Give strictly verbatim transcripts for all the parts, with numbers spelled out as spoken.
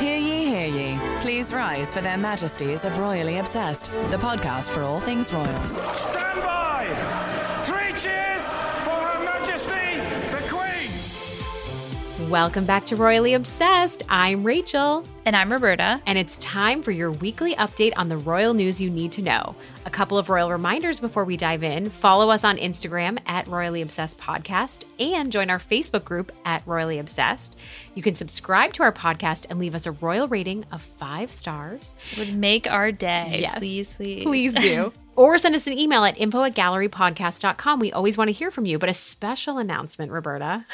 Hear ye, hear ye. Please rise for their majesties of Royally Obsessed, the podcast for all things royals. Stand by! Three cheers for Her Majesty, the Queen! Welcome back to Royally Obsessed. I'm Rachel. And I'm Roberta. And it's time for your weekly update on the royal news you need to know. A couple of royal reminders before we dive in. Follow us on Instagram at Royally Obsessed Podcast and join our Facebook group at Royally Obsessed. You can subscribe to our podcast and leave us a royal rating of five stars. It would make our day. Yes. Please, please. Please do. Or send us an email at info at gallery podcast dot com. We always want to hear from you, but a special announcement, Roberta.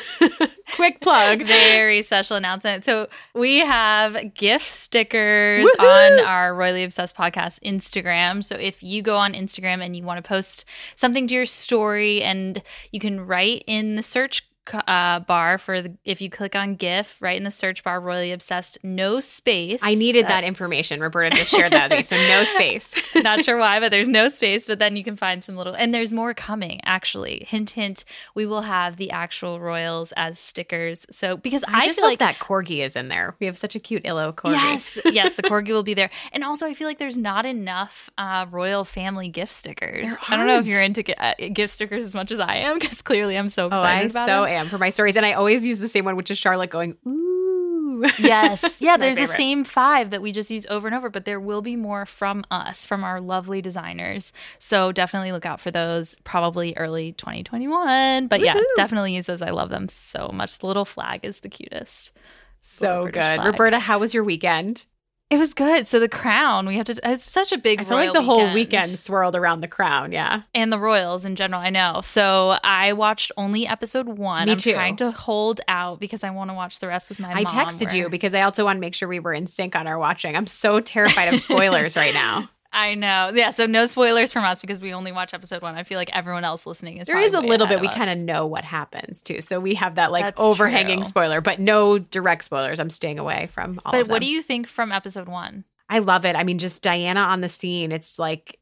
Quick plug. Very special announcement. So we have gift stickers Woo-hoo! on our Royally Obsessed Podcast Instagram. So if you go on Instagram and you want to post something to your story, and you can write in the search Uh, bar for the, if you click on GIF, right in the search bar, Royally Obsessed, no space. I needed uh, that information. Roberta just shared that with me, so no space. Not sure why, but there's no space. But then you can find some little, and there's more coming, actually. Hint, hint, we will have the actual royals as stickers. So, because I, I just feel like that corgi is in there. We have such a cute Illo corgi. Yes, yes, the corgi will be there. And also, I feel like there's not enough uh, royal family gift stickers. I don't know if you're into g- uh, gift stickers as much as I am, because clearly I'm so excited oh, I about so it. Am for my stories, and I always use the same one, which is Charlotte going ooh. Yes. Yeah, there's favorite. The same five that we just use over and over, but there will be more from us, from our lovely designers, so definitely look out for those, probably early twenty twenty-one, but Woo-hoo. yeah, definitely use those. I love them so much. The little flag is the cutest. So good flag. Roberta, how was your weekend? It was good. So the Crown, we have to, it's such a big I feel like the weekend. whole weekend swirled around the Crown, yeah. And the royals in general, I know. So I watched only episode one. Me I'm too. trying to hold out because I want to watch the rest with my I mom. I texted where... you because I also want to make sure we were in sync on our watching. I'm so terrified of spoilers right now. I know. Yeah, so no spoilers from us because we only watch episode one. I feel like everyone else listening is There is a little bit we kind of know what happens too. So we have that like That's overhanging true. spoiler, but no direct spoilers. I'm staying away from all but of them. But what do you think from episode one? I love it. I mean, just Diana on the scene. It's like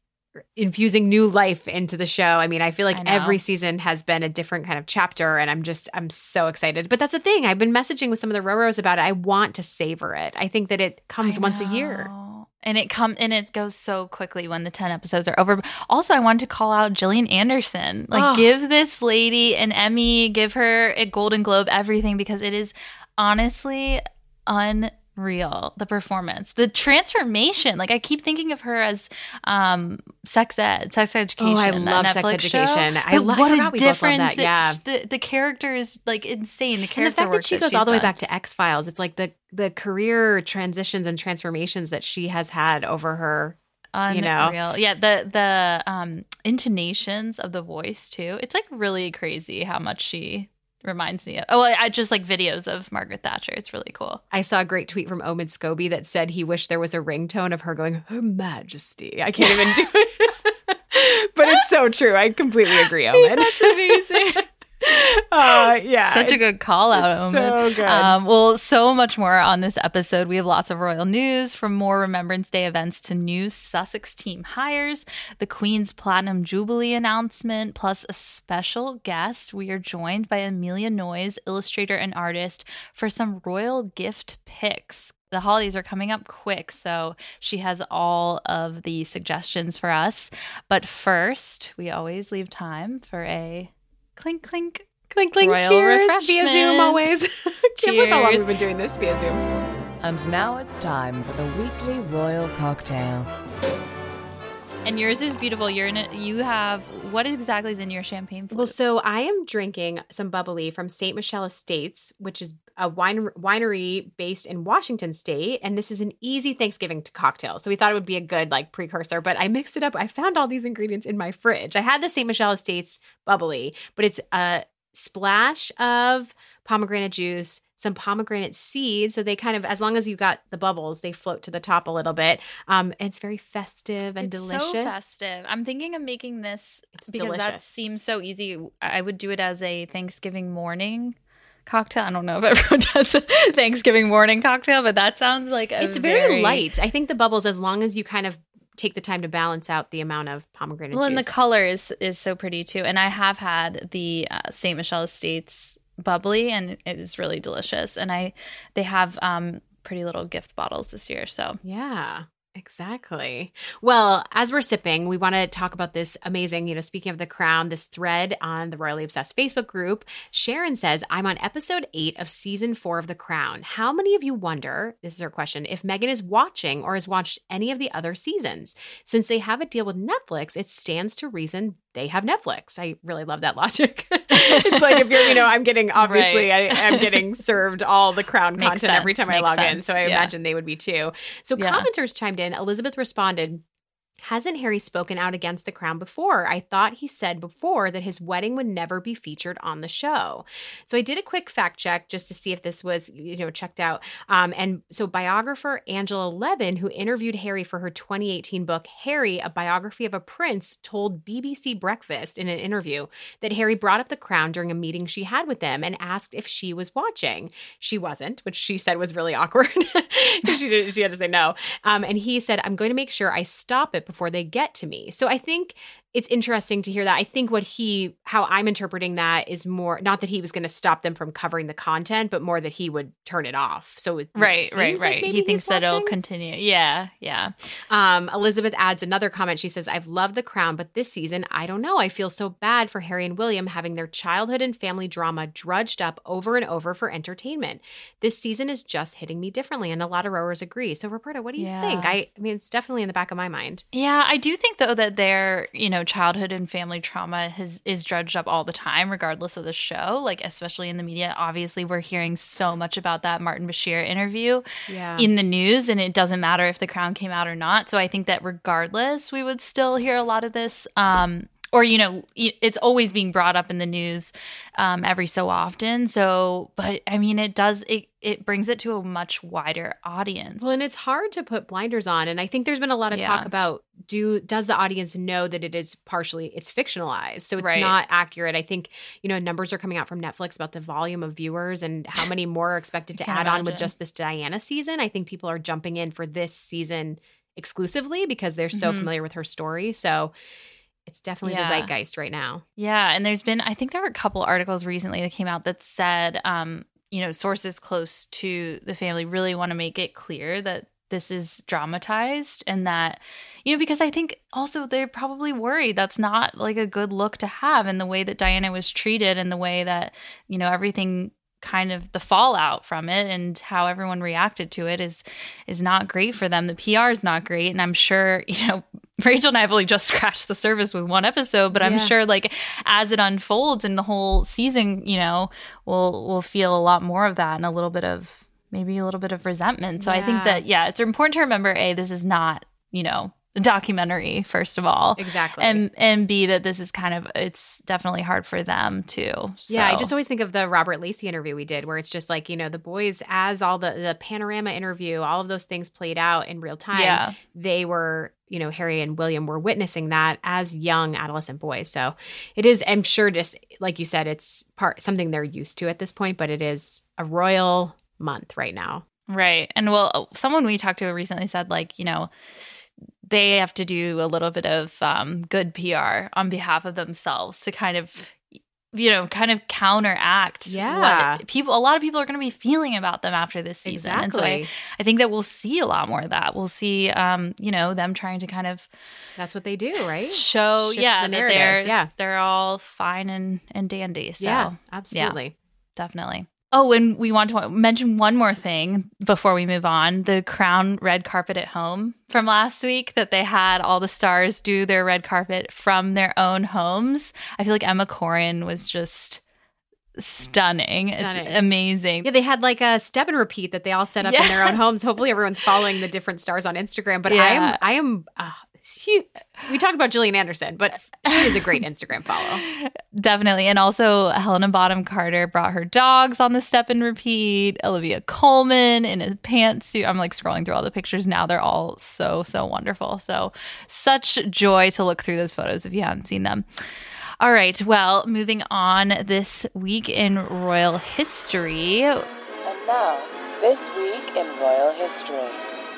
infusing new life into the show. I mean, I feel like I every season has been a different kind of chapter, and I'm just, I'm so excited. But that's the thing. I've been messaging with some of the Roros about it. I want to savor it. I think that it comes once a year. And it comes and it goes so quickly when the ten episodes are over. Also, I wanted to call out Gillian Anderson. Like, oh. give this lady an Emmy, give her a Golden Globe, everything, because it is honestly unreal. The performance, the transformation. Like, I keep thinking of her as um, sex ed, sex education. Oh, I love Netflix sex education. Show. I love what I forgot a we difference. Both love that. Yeah, the the character is like insane. The character and the fact that she goes that all the way done. back to X Files. It's like the the career transitions and transformations that she has had over her, Unreal. you know. Yeah, the the um, intonations of the voice, too. It's, like, really crazy how much she reminds me of. Oh, I, I just, like, videos of Margaret Thatcher. It's really cool. I saw a great tweet from Omid Scobie that said he wished there was a ringtone of her going, Her Majesty. I can't even do it. But it's so true. I completely agree, Omid. That's amazing. Uh, yeah, such a good call out. So good. Um, well, so much more on this episode. We have lots of royal news, from more Remembrance Day events to new Sussex team hires, the Queen's Platinum Jubilee announcement, plus a special guest. We are joined by Amelia Noyes, illustrator and artist, for some royal gift picks. The holidays are coming up quick, so she has all of the suggestions for us. But first, we always leave time for a clink, clink, clink, clink. Royal cheers via Zoom always. Cheers. Can't believe how long we've been doing this via Zoom. And now it's time for the weekly royal cocktail. And yours is beautiful. You're in it. You have what exactly is in your champagne flute? Well, so I am drinking some bubbly from Saint Michelle Estates, which is a wine, winery based in Washington State, and this is an easy Thanksgiving cocktail. So we thought it would be a good like precursor, but I mixed it up. I found all these ingredients in my fridge. I had the Saint Michelle Estates bubbly, but it's a splash of pomegranate juice, some pomegranate seeds. So they kind of, as long as you got the bubbles, they float to the top a little bit. Um, and it's very festive and it's delicious. It's so festive. I'm thinking of making this it's because delicious. That seems so easy. I would do it as a Thanksgiving morning cocktail. I don't know if everyone does a Thanksgiving morning cocktail, but that sounds like a It's very, very light. I think the bubbles, as long as you kind of take the time to balance out the amount of pomegranate well, juice. Well, and the color is, is so pretty too. And I have had the uh, Saint Michelle Estates bubbly, and it is really delicious. And I, they have um, pretty little gift bottles this year. So yeah. Exactly. Well, as we're sipping, we want to talk about this amazing, you know, speaking of The Crown, this thread on the Royally Obsessed Facebook group. Sharon says, I'm on episode eight of season four of The Crown. How many of you wonder, this is her question, if Meghan is watching or has watched any of the other seasons? Since they have a deal with Netflix, it stands to reason they have Netflix. I really love that logic. It's like if you're, you know, I'm getting, obviously, right. I, I'm getting served all the Crown Makes content sense. every time Makes I log sense. in. So I yeah. imagine they would be too. So yeah. commenters chimed in. Elizabeth responded, hasn't Harry spoken out against the Crown before? I thought he said before that his wedding would never be featured on the show. So I did a quick fact check just to see if this was, you know, checked out. Um, and so biographer Angela Levin, who interviewed Harry for her twenty eighteen book, Harry, A Biography of a Prince, told B B C Breakfast in an interview that Harry brought up the Crown during a meeting she had with them and asked if she was watching. She wasn't, which she said was really awkward. she, did, she had to say no. Um, and he said, I'm going to make sure I stop it before they get to me. So I think it's interesting to hear that. I think what he, how I'm interpreting that is more, not that he was going to stop them from covering the content, but more that he would turn it off. So it right, right, right. Like he thinks that watching. It'll continue. Yeah, yeah. Um, Elizabeth adds another comment. She says, I've loved The Crown, but this season, I don't know. I feel so bad for Harry and William having their childhood and family drama drudged up over and over for entertainment. This season is just hitting me differently, and a lot of rowers agree. So Roberta, what do you yeah. think? I, I mean, it's definitely in the back of my mind. Yeah, I do think though that they're, you know, childhood and family trauma has, is dredged up all the time, regardless of the show, like especially in the media. Obviously, we're hearing so much about that Martin Bashir interview yeah. in the news, and it doesn't matter if The Crown came out or not. So I think that regardless, we would still hear a lot of this. Um, or, you know, it's always being brought up in the news um, every so often. So, but I mean, it does, it, it brings it to a much wider audience. Well, and it's hard to put blinders on. And I think there's been a lot of yeah. talk about, do, does the audience know that it is partially, it's fictionalized. So it's right. not accurate. I think, you know, numbers are coming out from Netflix about the volume of viewers and how many more are expected to add imagine. on with just this Diana season. I think people are jumping in for this season exclusively because they're so mm-hmm. familiar with her story. So it's definitely yeah. the zeitgeist right now. Yeah. And there's been, I think there were a couple articles recently that came out that said, um, you know, sources close to the family really want to make it clear that this is dramatized and that, you know, because I think also they're probably worried that's not like a good look to have, and the way that Diana was treated and the way that, you know, everything kind of the fallout from it and how everyone reacted to it is is not great for them. The P R is not great. And I'm sure, you know, Rachel and I have only just scratched the surface with one episode, but I'm yeah. sure like as it unfolds and the whole season, you know, we'll we'll feel a lot more of that and a little bit of maybe a little bit of resentment. So yeah. I think that, yeah, it's important to remember, A, this is not, you know, a documentary, first of all. Exactly. And and B, that this is kind of, it's definitely hard for them too. So. Yeah, I just always think of the Robert Lacey interview we did where it's just like, you know, the boys, as all the, the Panorama interview, all of those things played out in real time. Yeah. They were, you know, Harry and William were witnessing that as young adolescent boys. So it is, I'm sure, just like you said, it's part something they're used to at this point, but it is a royal month right now. Right. And well, someone we talked to recently said like, you know, they have to do a little bit of um, good P R on behalf of themselves to kind of, you know, kind of counteract yeah. what people, a lot of people are going to be feeling about them after this season. Exactly. And so I, I think that we'll see a lot more of that. We'll see, um, you know, them trying to kind of. That's what they do, right? Show, Shift yeah, the that they're, yeah. they're all fine and, and dandy. So, yeah, absolutely. Yeah, definitely. Oh, and we want to mention one more thing before we move on. The Crown red carpet at home from last week that they had all the stars do their red carpet from their own homes. I feel like Emma Corrin was just stunning. stunning. It's amazing. Yeah, they had like a step and repeat that they all set up yeah. in their own homes. Hopefully everyone's following the different stars on Instagram. But yeah. I am I am uh, she, we talked about Gillian Anderson, but she is a great Instagram follow. Definitely. And also Helena Bonham Carter brought her dogs on the step and repeat. Olivia Colman in a pantsuit. I'm like scrolling through all the pictures now. They're all so, so wonderful. So such joy to look through those photos if you haven't seen them. All right. Well, moving on, this week in royal history. And now, this week in royal history.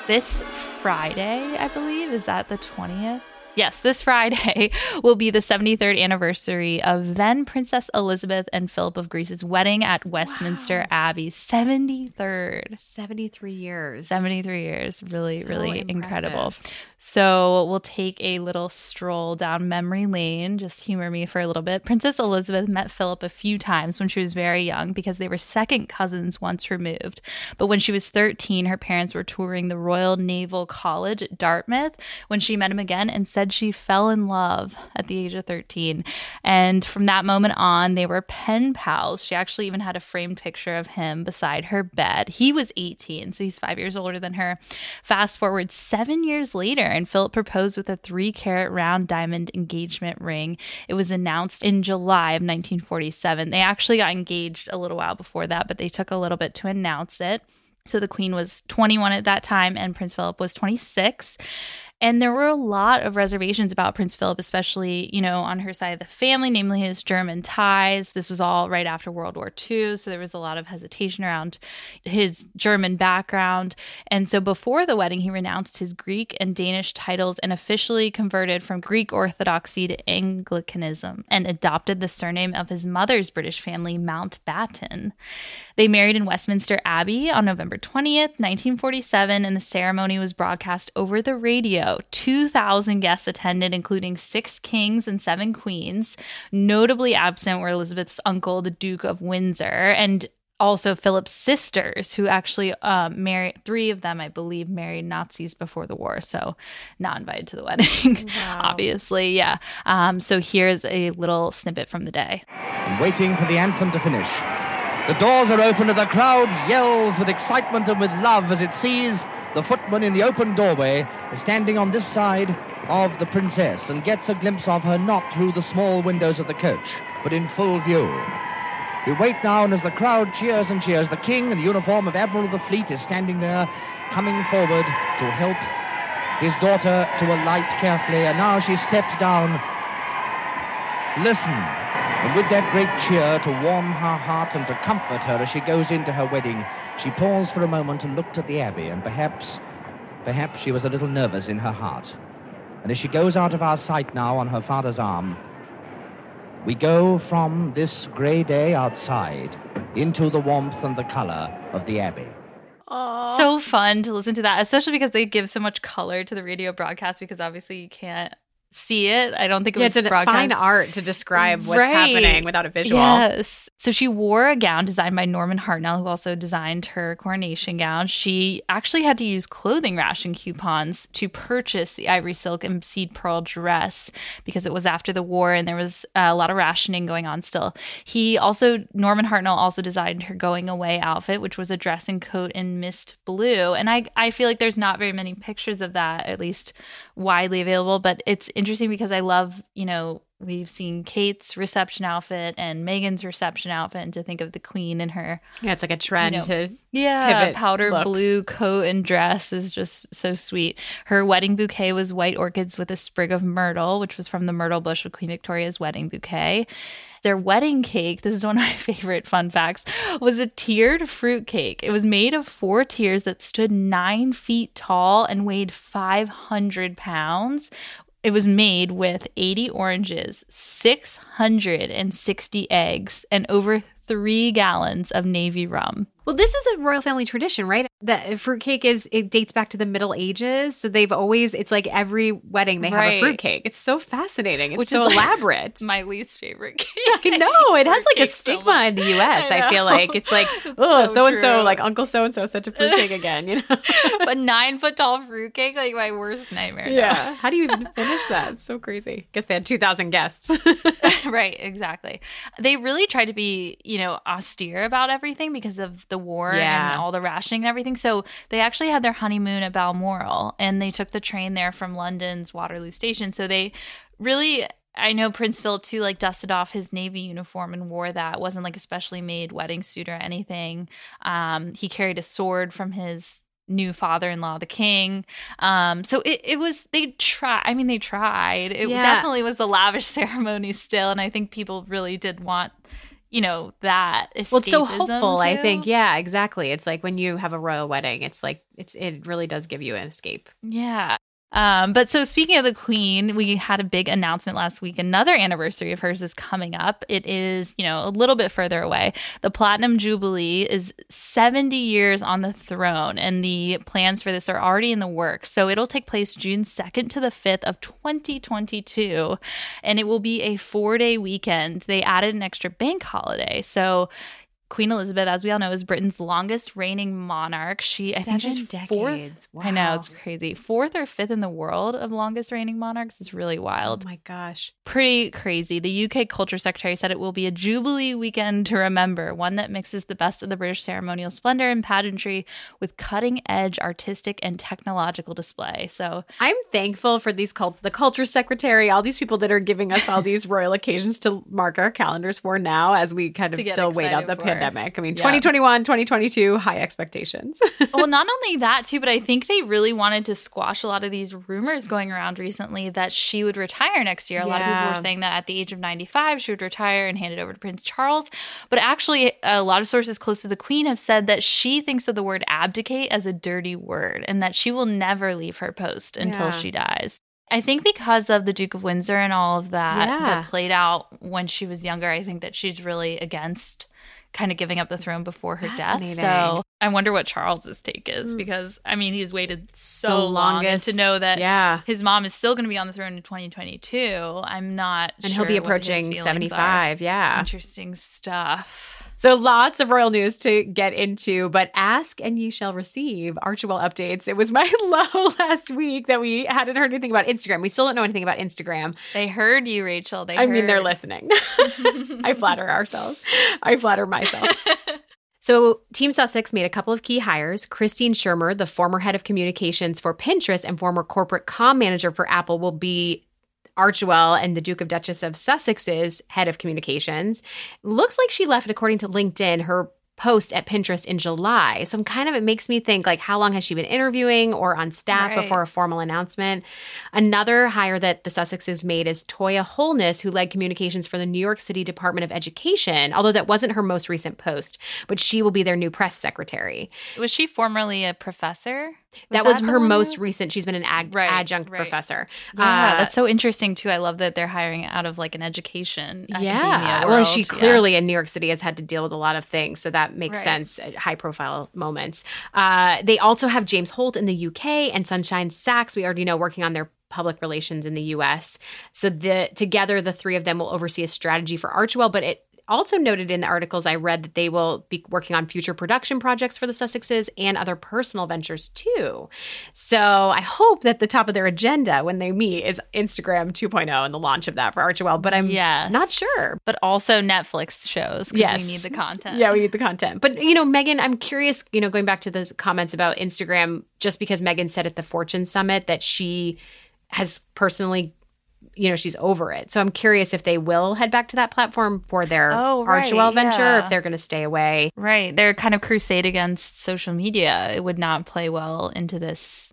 This Friday, I believe, is that the twentieth? Yes, this Friday will be the seventy-third anniversary of then Princess Elizabeth and Philip of Greece's wedding at Westminster wow. Abbey. seventy-third. seventy-three years. seventy-three years. Really, so really impressive. Incredible. So we'll take a little stroll down memory lane. Just humor me for a little bit. Princess Elizabeth met Philip a few times when she was very young because they were second cousins once removed. But when she was thirteen, her parents were touring the Royal Naval College at Dartmouth when she met him again and said she fell in love at the age of thirteen. And from that moment on, they were pen pals. She actually even had a framed picture of him beside her bed. He was eighteen, so he's five years older than her. Fast forward seven years later, and Philip proposed with a three-carat round diamond engagement ring. It was announced in July of nineteen forty-seven. They actually got engaged a little while before that, but they took a little bit to announce it. So the Queen was twenty-one at that time, and Prince Philip was twenty-six. And there were a lot of reservations about Prince Philip, especially, you know, on her side of the family, namely his German ties. This was all right after World War Two, so there was a lot of hesitation around his German background. And so before the wedding, he renounced his Greek and Danish titles and officially converted from Greek Orthodoxy to Anglicanism and adopted the surname of his mother's British family, Mountbatten. They married in Westminster Abbey on November twentieth, nineteen forty-seven, and the ceremony was broadcast over the radio. two thousand guests attended, including six kings and seven queens. Notably absent were Elizabeth's uncle, the Duke of Windsor, and also Philip's sisters, who actually um, married, three of them, I believe, married Nazis before the war, so not invited to the wedding, wow. obviously, yeah. Um, so here's a little snippet from the day. I'm waiting for the anthem to finish. The doors are open and the crowd yells with excitement and with love as it sees the footman in the open doorway is standing on this side of the princess and gets a glimpse of her not through the small windows of the coach, but in full view. We wait now, and as the crowd cheers and cheers, the king in the uniform of Admiral of the Fleet is standing there, coming forward to help his daughter to alight carefully, and now she steps down. Listen, and with that great cheer to warm her heart and to comfort her as she goes into her wedding, she paused for a moment and looked at the abbey, and perhaps, perhaps she was a little nervous in her heart. And as she goes out of our sight now on her father's arm, we go from this grey day outside into the warmth and the colour of the abbey. Aww. So fun to listen to that, especially because they give so much colour to the radio broadcast, because obviously you can't see it. I don't think it yeah, was it's a broadcast. Fine art to describe what's right. happening without a visual. Yes. So she wore a gown designed by Norman Hartnell, who also designed her coronation gown. She actually had to use clothing ration coupons to purchase the ivory silk and seed pearl dress because it was after the war and there was a lot of rationing going on still. He also, Norman Hartnell also designed her going away outfit, which was a dress and coat in mist blue. And I, I feel like there's not very many pictures of that, at least widely available, but it's interesting because I love, you know, we've seen Kate's reception outfit and Meghan's reception outfit, and to think of the Queen and her. Yeah, it's like a trend you know, to yeah, powder looks. Blue coat and dress is just so sweet. Her wedding bouquet was white orchids with a sprig of myrtle, which was from the myrtle bush of Queen Victoria's wedding bouquet. Their wedding cake, this is one of my favorite fun facts, was a tiered fruit cake. It was made of four tiers that stood nine feet tall and weighed five hundred pounds. It was made with eighty oranges, six hundred sixty eggs, and over three gallons of navy rum. Well, this is a royal family tradition, right? That fruitcake is, it dates back to the Middle Ages. So they've always, it's like every wedding they right. have a fruitcake. It's so fascinating. It's Which so elaborate. Like my least favorite cake. No, it has like a stigma so in the U S, I, I feel like. It's like, it's oh, so so-and-so, like Uncle so-and-so said to fruitcake again, you know? But nine foot tall fruitcake, like my worst nightmare. Yeah. No. How do you even finish that? It's so crazy. Guess they had two thousand guests. Right, exactly. They really tried to be, you know, austere about everything because of the the war yeah. and all the rationing and everything. So they actually had their honeymoon at Balmoral, and they took the train there from London's Waterloo Station. So they really... I know Prince Philip, too, like, dusted off his Navy uniform and wore that. It wasn't, like, a specially made wedding suit or anything. Um, he carried a sword from his new father-in-law, the king. Um, so it, it was – they try. I mean, they tried. It yeah. definitely was a lavish ceremony still, and I think people really did want – you know, that escapism. Well, it's so hopeful, too. I think. Yeah, exactly. It's like when you have a royal wedding, it's like it's it really does give you an escape. Yeah. Um, but so speaking of the Queen, we had a big announcement last week. Another anniversary of hers is coming up. It is, you know, a little bit further away. The Platinum Jubilee is seventy years on the throne, and the plans for this are already in the works. So it'll take place June second to the fifth of twenty twenty-two, and it will be a four-day weekend. They added an extra bank holiday. So Queen Elizabeth, as we all know, is Britain's longest reigning monarch. She, Seven I think she's decades. fourth. Wow. I know, it's crazy. Fourth or fifth in the world of longest reigning monarchs. It's really wild. Oh my gosh. Pretty crazy. The U K Culture Secretary said it will be a jubilee weekend to remember, one that mixes the best of the British ceremonial splendor and pageantry with cutting-edge artistic and technological display. So I'm thankful for these cult- the Culture Secretary, all these people that are giving us all these royal occasions to mark our calendars for now as we kind of still wait out the pandemic. I mean, twenty twenty-one, yeah. twenty twenty-two, high expectations. Well, not only that, too, but I think they really wanted to squash a lot of these rumors going around recently that she would retire next year. A yeah. lot of people were saying that at the age of ninety-five, she would retire and hand it over to Prince Charles. But actually, a lot of sources close to the Queen have said that she thinks of the word abdicate as a dirty word and that she will never leave her post until yeah. she dies. I think because of the Duke of Windsor and all of that yeah. that played out when she was younger, I think that she's really against kind of giving up the throne before her death. So I wonder what Charles's take is, because I mean, he's waited so long to know that yeah. his mom is still going to be on the throne in twenty twenty-two. I'm not sure. And he'll be approaching seventy-five. Yeah. Interesting stuff. So lots of royal news to get into, but ask and you shall receive Archewell updates. It was my low last week that we hadn't heard anything about Instagram. We still don't know anything about Instagram. They heard you, Rachel. They I heard. mean, they're listening. I flatter ourselves. I flatter myself. So Team Sussex made a couple of key hires. Christine Schirmer, the former head of communications for Pinterest and former corporate comm manager for Apple, will be Archewell and the Duke of Duchess of Sussex's head of communications. Looks like she left, according to LinkedIn, her post at Pinterest in July. So I'm kind of, it makes me think, like, how long has she been interviewing or on staff right. before a formal announcement? Another hire that the Sussexes made is Toya Holness, who led communications for the New York City Department of Education, although that wasn't her most recent post, but she will be their new press secretary. Was she formerly a professor? Was that was that her most recent. She's been an ag- right, adjunct right. professor. Yeah, uh, that's so interesting, too. I love that they're hiring out of, like, an education yeah. academia world. Well, she clearly yeah. in New York City has had to deal with a lot of things, so that makes right. sense at high-profile moments. Uh, they also have James Holt in the U K and Sunshine Sachs, we already know, working on their public relations in the U S. So the together, the three of them will oversee a strategy for Archewell, but it also noted in the articles I read that they will be working on future production projects for the Sussexes and other personal ventures too. So I hope that the top of their agenda when they meet is Instagram two point oh and the launch of that for Archewell, but I'm yes. not sure. But also Netflix shows, because yes. we need the content. Yeah, we need the content. But, you know, Meghan, I'm curious, you know, going back to those comments about Instagram, just because Meghan said at the Fortune Summit that she has personally, you know, she's over it. So I'm curious if they will head back to that platform for their oh, right, Archewell venture, yeah. or if they're going to stay away. Right. Their kind of crusade against social media, it would not play well into this,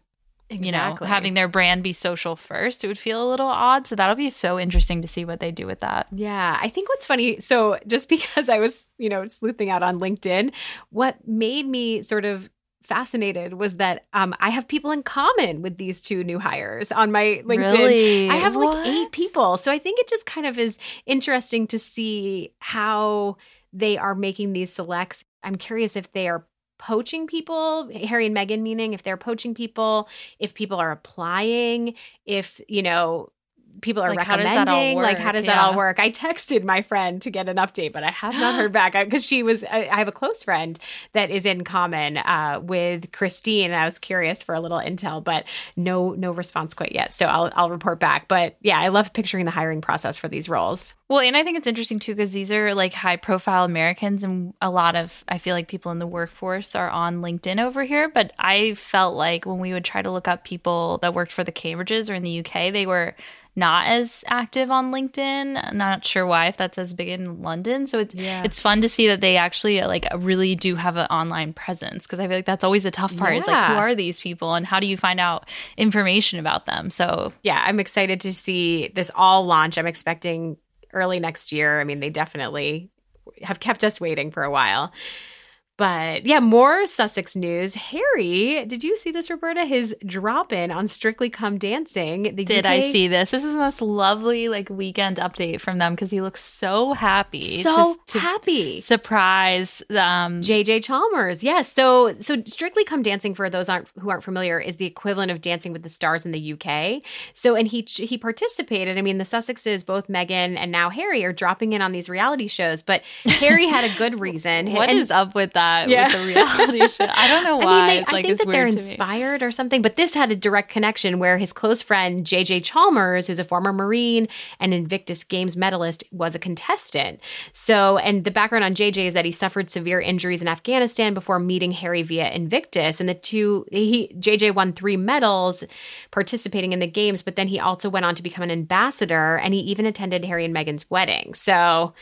exactly. you know, having their brand be social first. It would feel a little odd. So that'll be so interesting to see what they do with that. Yeah. I think what's funny, so just because I was, you know, sleuthing out on LinkedIn, what made me sort of fascinated was that um, I have people in common with these two new hires on my LinkedIn. Really? I have what? like eight people. So I think it just kind of is interesting to see how they are making these selects. I'm curious if they are poaching people, Harry and Meghan meaning, if they're poaching people, if people are applying, if, you know, people are like, recommending. How does that all work? Like, how does yeah. that all work? I texted my friend to get an update, but I have not heard back, because she was. I, I have a close friend that is in common uh, with Christine, and I was curious for a little intel, but no, no response quite yet. So I'll, I'll report back. But yeah, I love picturing the hiring process for these roles. Well, and I think it's interesting, too, because these are, like, high-profile Americans, and a lot of, I feel like, people in the workforce are on LinkedIn over here. But I felt like when we would try to look up people that worked for the Cambridges or in the U K, they were not as active on LinkedIn. I'm not sure why, if that's as big in London. So it's yeah. it's fun to see that they actually, like, really do have an online presence, because I feel like that's always the tough part. Yeah. It's like, who are these people and how do you find out information about them? So yeah, I'm excited to see this all launch. I'm expecting early next year. I mean, they definitely have kept us waiting for a while. But yeah, more Sussex news. Harry, did you see this, Roberta? His drop-in on Strictly Come Dancing. The did U K... I see this? This is the most lovely, like, weekend update from them, because he looks so happy. So to, to happy. Surprise. Um, J J Chalmers. Yes. So so Strictly Come Dancing, for those aren't, who aren't familiar, is the equivalent of Dancing with the Stars in the U K. So, and he he participated. I mean, the Sussexes, both Meghan and now Harry, are dropping in on these reality shows. But Harry had a good reason. What and, is up with that? Yeah. With the reality show. I don't know why. I, mean, they, I like, think that they're inspired or something, but this had a direct connection where his close friend J J Chalmers, who's a former Marine and Invictus Games medalist, was a contestant. So, and the background on J J is that he suffered severe injuries in Afghanistan before meeting Harry via Invictus. And the two, he J J won three medals participating in the games, but then he also went on to become an ambassador, and he even attended Harry and Meghan's wedding. So...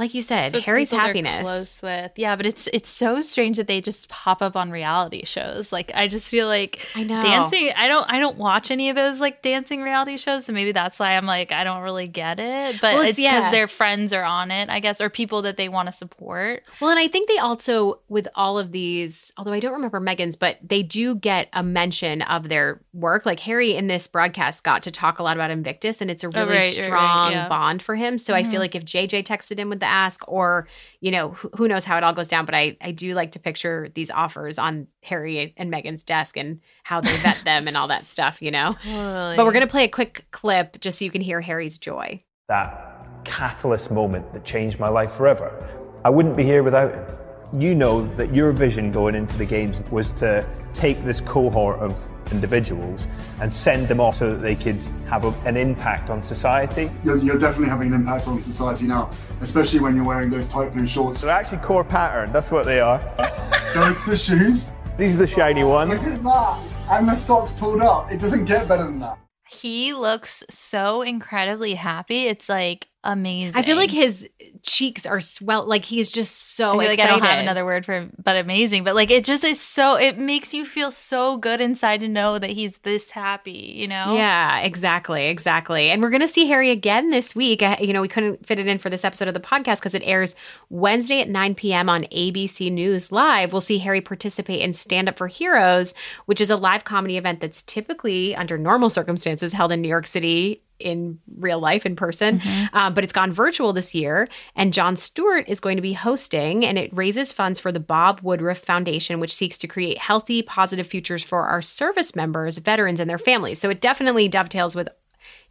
Like you said, so Harry's happiness. Close with. Yeah, but it's it's so strange that they just pop up on reality shows. Like, I just feel like I know. dancing. I don't. I don't watch any of those, like, dancing reality shows, so maybe that's why I'm like, I don't really get it. But well, it's because yeah. their friends are on it, I guess, or people that they want to support. Well, and I think they also, with all of these, although I don't remember Meghan's, but they do get a mention of their work. Like, Harry in this broadcast got to talk a lot about Invictus, and it's a really oh, right, strong right, right, yeah. bond for him. So mm-hmm. I feel like if J J texted him with that. Ask or, you know, who, who knows how it all goes down. But I, I do like to picture these offers on Harry and Meghan's desk and how they vet them and all that stuff, you know. Totally. But we're going to play a quick clip just so you can hear Harry's joy. That catalyst moment that changed my life forever. I wouldn't be here without him. You know that your vision going into the Games was to take this cohort of individuals and send them off so that they could have a, an impact on society. You're, you're definitely having an impact on society now, especially when you're wearing those tight blue shorts. They're actually core pattern, that's what they are. Those the shoes. These are the shiny ones. This is that, and the socks pulled up. It doesn't get better than that. He looks so incredibly happy. It's like amazing. I feel like his cheeks are swell. Like, he's just so I feel excited. Like, I don't have another word for him, but amazing. But like, it just is so, it makes you feel so good inside to know that he's this happy, you know? Yeah, exactly. Exactly. And we're going to see Harry again this week. You know, we couldn't fit it in for this episode of the podcast because it airs Wednesday at nine p.m. on A B C News Live. We'll see Harry participate in Stand Up for Heroes, which is a live comedy event that's typically, under normal circumstances, held in New York City in real life, in person, mm-hmm. um, but it's gone virtual this year. And Jon Stewart is going to be hosting, and it raises funds for the Bob Woodruff Foundation, which seeks to create healthy, positive futures for our service members, veterans, and their families. So it definitely dovetails with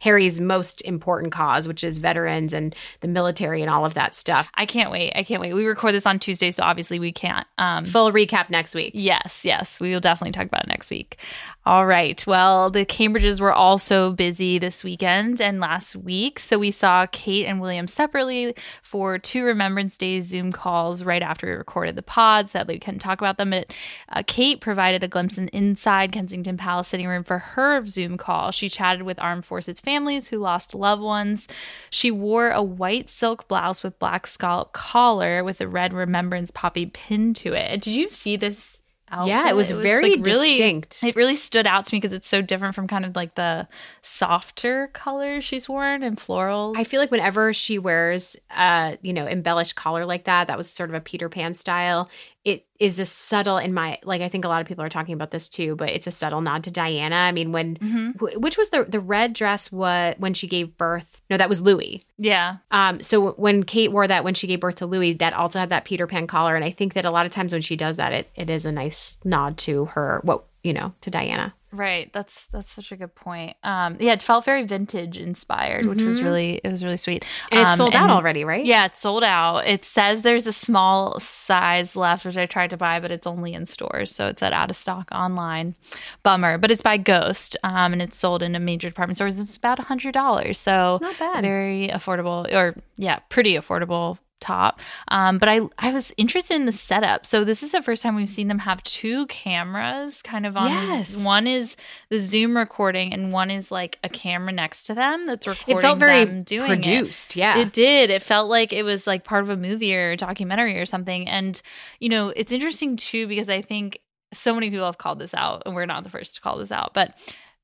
Harry's most important cause, which is veterans and the military and all of that stuff. I can't wait. I can't wait. We record this on Tuesday, so obviously we can't. Um, Full recap next week. Yes, yes. We will definitely talk about it next week. All right. Well, the Cambridges were also busy this weekend and last week. So we saw Kate and William separately for two Remembrance Day Zoom calls right after we recorded the pod. Sadly, we couldn't talk about them. But uh, Kate provided a glimpse in inside Kensington Palace sitting room for her Zoom call. She chatted with Armed Forces families who lost loved ones. She wore a white silk blouse with black scallop collar with a red remembrance poppy pinned to it. Did you see this outfit? Yeah, it was, it was very like distinct. Really, it really stood out to me because it's so different from kind of like the softer colors she's worn and florals. I feel like whenever she wears, uh, you know, embellished collar like that, that was sort of a Peter Pan style. It is a subtle in my – like I think a lot of people are talking about this too, but it's a subtle nod to Diana. I mean when mm-hmm. – which was the the red dress what, when she gave birth – no, that was Louis. Yeah. Um. So when Kate wore that when she gave birth to Louis, that also had that Peter Pan collar. And I think that a lot of times when she does that, it it is a nice nod to her – what you know, to Diana. Right. That's that's such a good point. Um, yeah, it felt very vintage inspired, mm-hmm. which was really it was really sweet. And um, it's sold and, out already, right? Yeah, it's sold out. It says there's a small size left, which I tried to buy, but it's only in stores. So it's at out of stock online. Bummer. But it's by Ghost, um, and it's sold in a major department store. It's about one hundred dollars. So it's not bad. Very affordable, or yeah, pretty affordable top. Um, but I, I was interested in the setup. So this is the first time we've seen them have two cameras kind of on. Yes. One is the Zoom recording and one is like a camera next to them that's recording. It felt very them doing produced. It. Yeah, it did. It felt like it was like part of a movie or a documentary or something. And, you know, it's interesting too, because I think so many people have called this out and we're not the first to call this out, but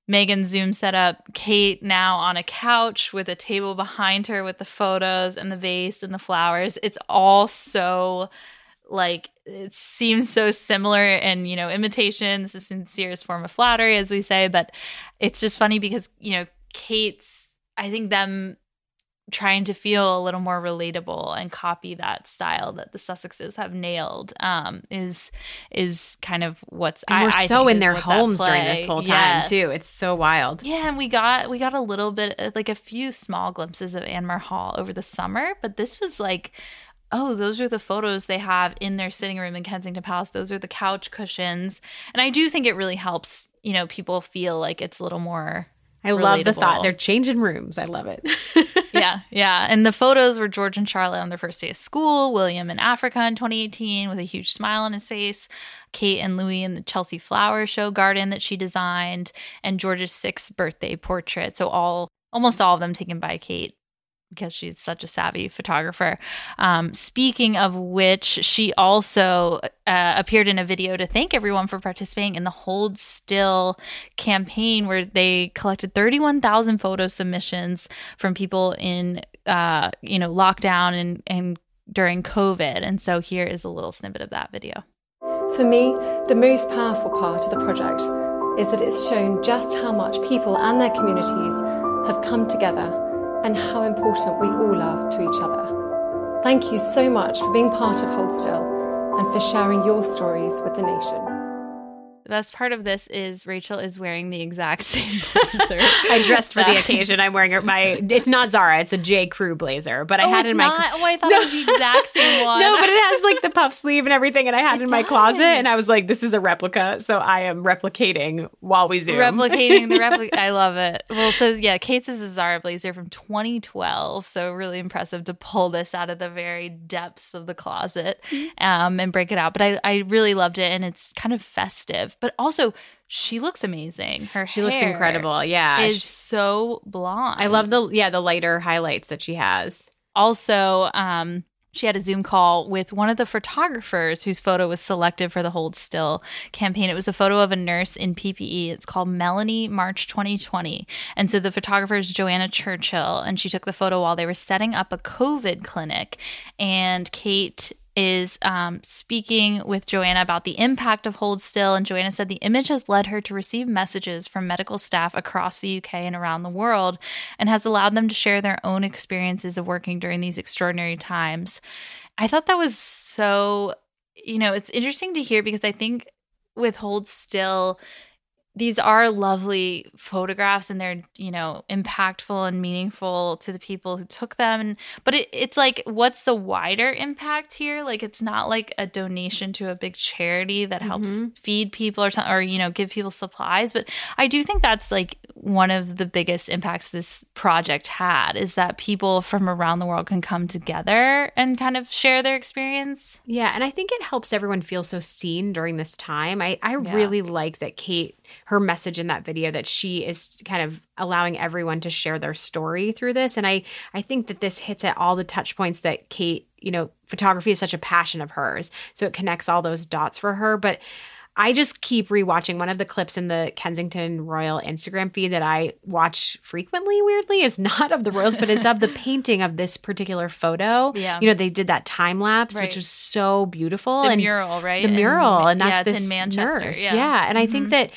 Megan's Zoom setup, Kate now on a couch with a table behind her with the photos and the vase and the flowers. It's all so, like, it seems so similar and, you know, imitation. This is the sincerest form of flattery, as we say. But it's just funny because, you know, Kate's, I think them trying to feel a little more relatable and copy that style that the Sussexes have nailed um, is is kind of what's. And I, we're I so in their homes during this whole time yeah. too. It's so wild. Yeah, and we got we got a little bit, like a few small glimpses of Anmer Hall over the summer, but this was like, oh, those are the photos they have in their sitting room in Kensington Palace. Those are the couch cushions, and I do think it really helps. You know, people feel like it's a little more. I relatable. Love the thought. They're changing rooms. I love it. Yeah, yeah. And the photos were George and Charlotte on their first day of school, William in Africa in twenty eighteen with a huge smile on his face, Kate and Louis in the Chelsea Flower Show garden that she designed, and George's sixth birthday portrait. So all almost all of them taken by Kate, because she's such a savvy photographer. Um, speaking of which, she also uh, appeared in a video to thank everyone for participating in the Hold Still campaign, where they collected thirty-one thousand photo submissions from people in, uh, you know, lockdown and, and during COVID. And so here is a little snippet of that video. For me, the most powerful part of the project is that it's shown just how much people and their communities have come together and how important we all are to each other. Thank you so much for being part of Hold Still and for sharing your stories with the nation. The best part of this is Rachel is wearing the exact same blazer. I dressed for the occasion. I'm wearing my, it's not Zara, it's a J. Crew blazer, but I oh, had it's in my. Not? Oh, I thought no. It was the exact same one. No, but it has like the puff sleeve and everything, and I had it in my does. closet, and I was like, this is a replica, so I am replicating while we Zoom. Replicating the replica. I love it. Well, so yeah, Kate's is a Zara blazer from twenty twelve, so really impressive to pull this out of the very depths of the closet um, and break it out. But I, I really loved it, and it's kind of festive. But also, she looks amazing. Her she hair looks incredible. Yeah, is she, so blonde. I love the yeah the lighter highlights that she has. Also, um, she had a Zoom call with one of the photographers whose photo was selected for the Hold Still campaign. It was a photo of a nurse in P P E. It's called Melanie March twenty twenty. And so the photographer is Joanna Churchill, and she took the photo while they were setting up a COVID clinic. And Kate is um, speaking with Joanna about the impact of Hold Still, and Joanna said the image has led her to receive messages from medical staff across the U K and around the world and has allowed them to share their own experiences of working during these extraordinary times. I thought that was so, you know, it's interesting to hear, because I think with Hold Still, these are lovely photographs and they're, you know, impactful and meaningful to the people who took them. And, but it, it's like, what's the wider impact here? Like, it's not like a donation to a big charity that helps mm-hmm. feed people or, or, you know, give people supplies. But I do think that's like one of the biggest impacts this project had, is that people from around the world can come together and kind of share their experience. Yeah. And I think it helps everyone feel so seen during this time. I, I yeah. really like that Kate, her message in that video, that she is kind of allowing everyone to share their story through this. And I, I think that this hits at all the touch points that Kate, you know, photography is such a passion of hers. So it connects all those dots for her. But I just keep rewatching. One of the clips in the Kensington Royal Instagram feed that I watch frequently, weirdly, is not of the royals, but is of the painting of this particular photo. Yeah. You know, they did that time lapse, right. which was so beautiful. The and mural, right? The mural. And, and that's yeah, this in Manchester. Nurse. Yeah. yeah. And I mm-hmm. think that,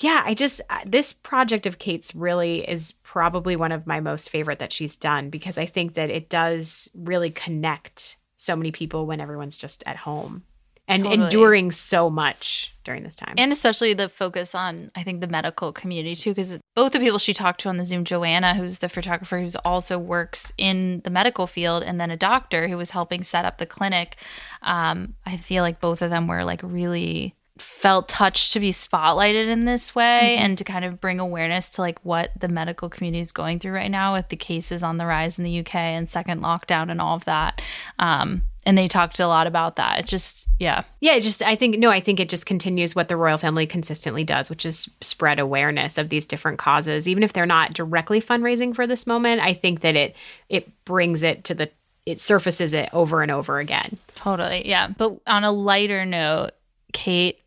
yeah, I just, this project of Kate's really is probably one of my most favorite that she's done, because I think that it does really connect so many people when everyone's just at home. and totally. enduring so much during this time. And especially the focus on, I think, the medical community, too, because both the people she talked to on the Zoom, Joanna, who's the photographer who also works in the medical field, and then a doctor who was helping set up the clinic, um, I feel like both of them were, like, really felt touched to be spotlighted in this way mm-hmm. and to kind of bring awareness to, like, what the medical community is going through right now with the cases on the rise in the U K and second lockdown and all of that. Um And they talked a lot about that. It just, yeah. Yeah, it just, I think, no, I think it just continues what the royal family consistently does, which is spread awareness of these different causes. Even if they're not directly fundraising for this moment, I think that it it brings it to the, it surfaces it over and over again. Totally, yeah. But on a lighter note, Kate,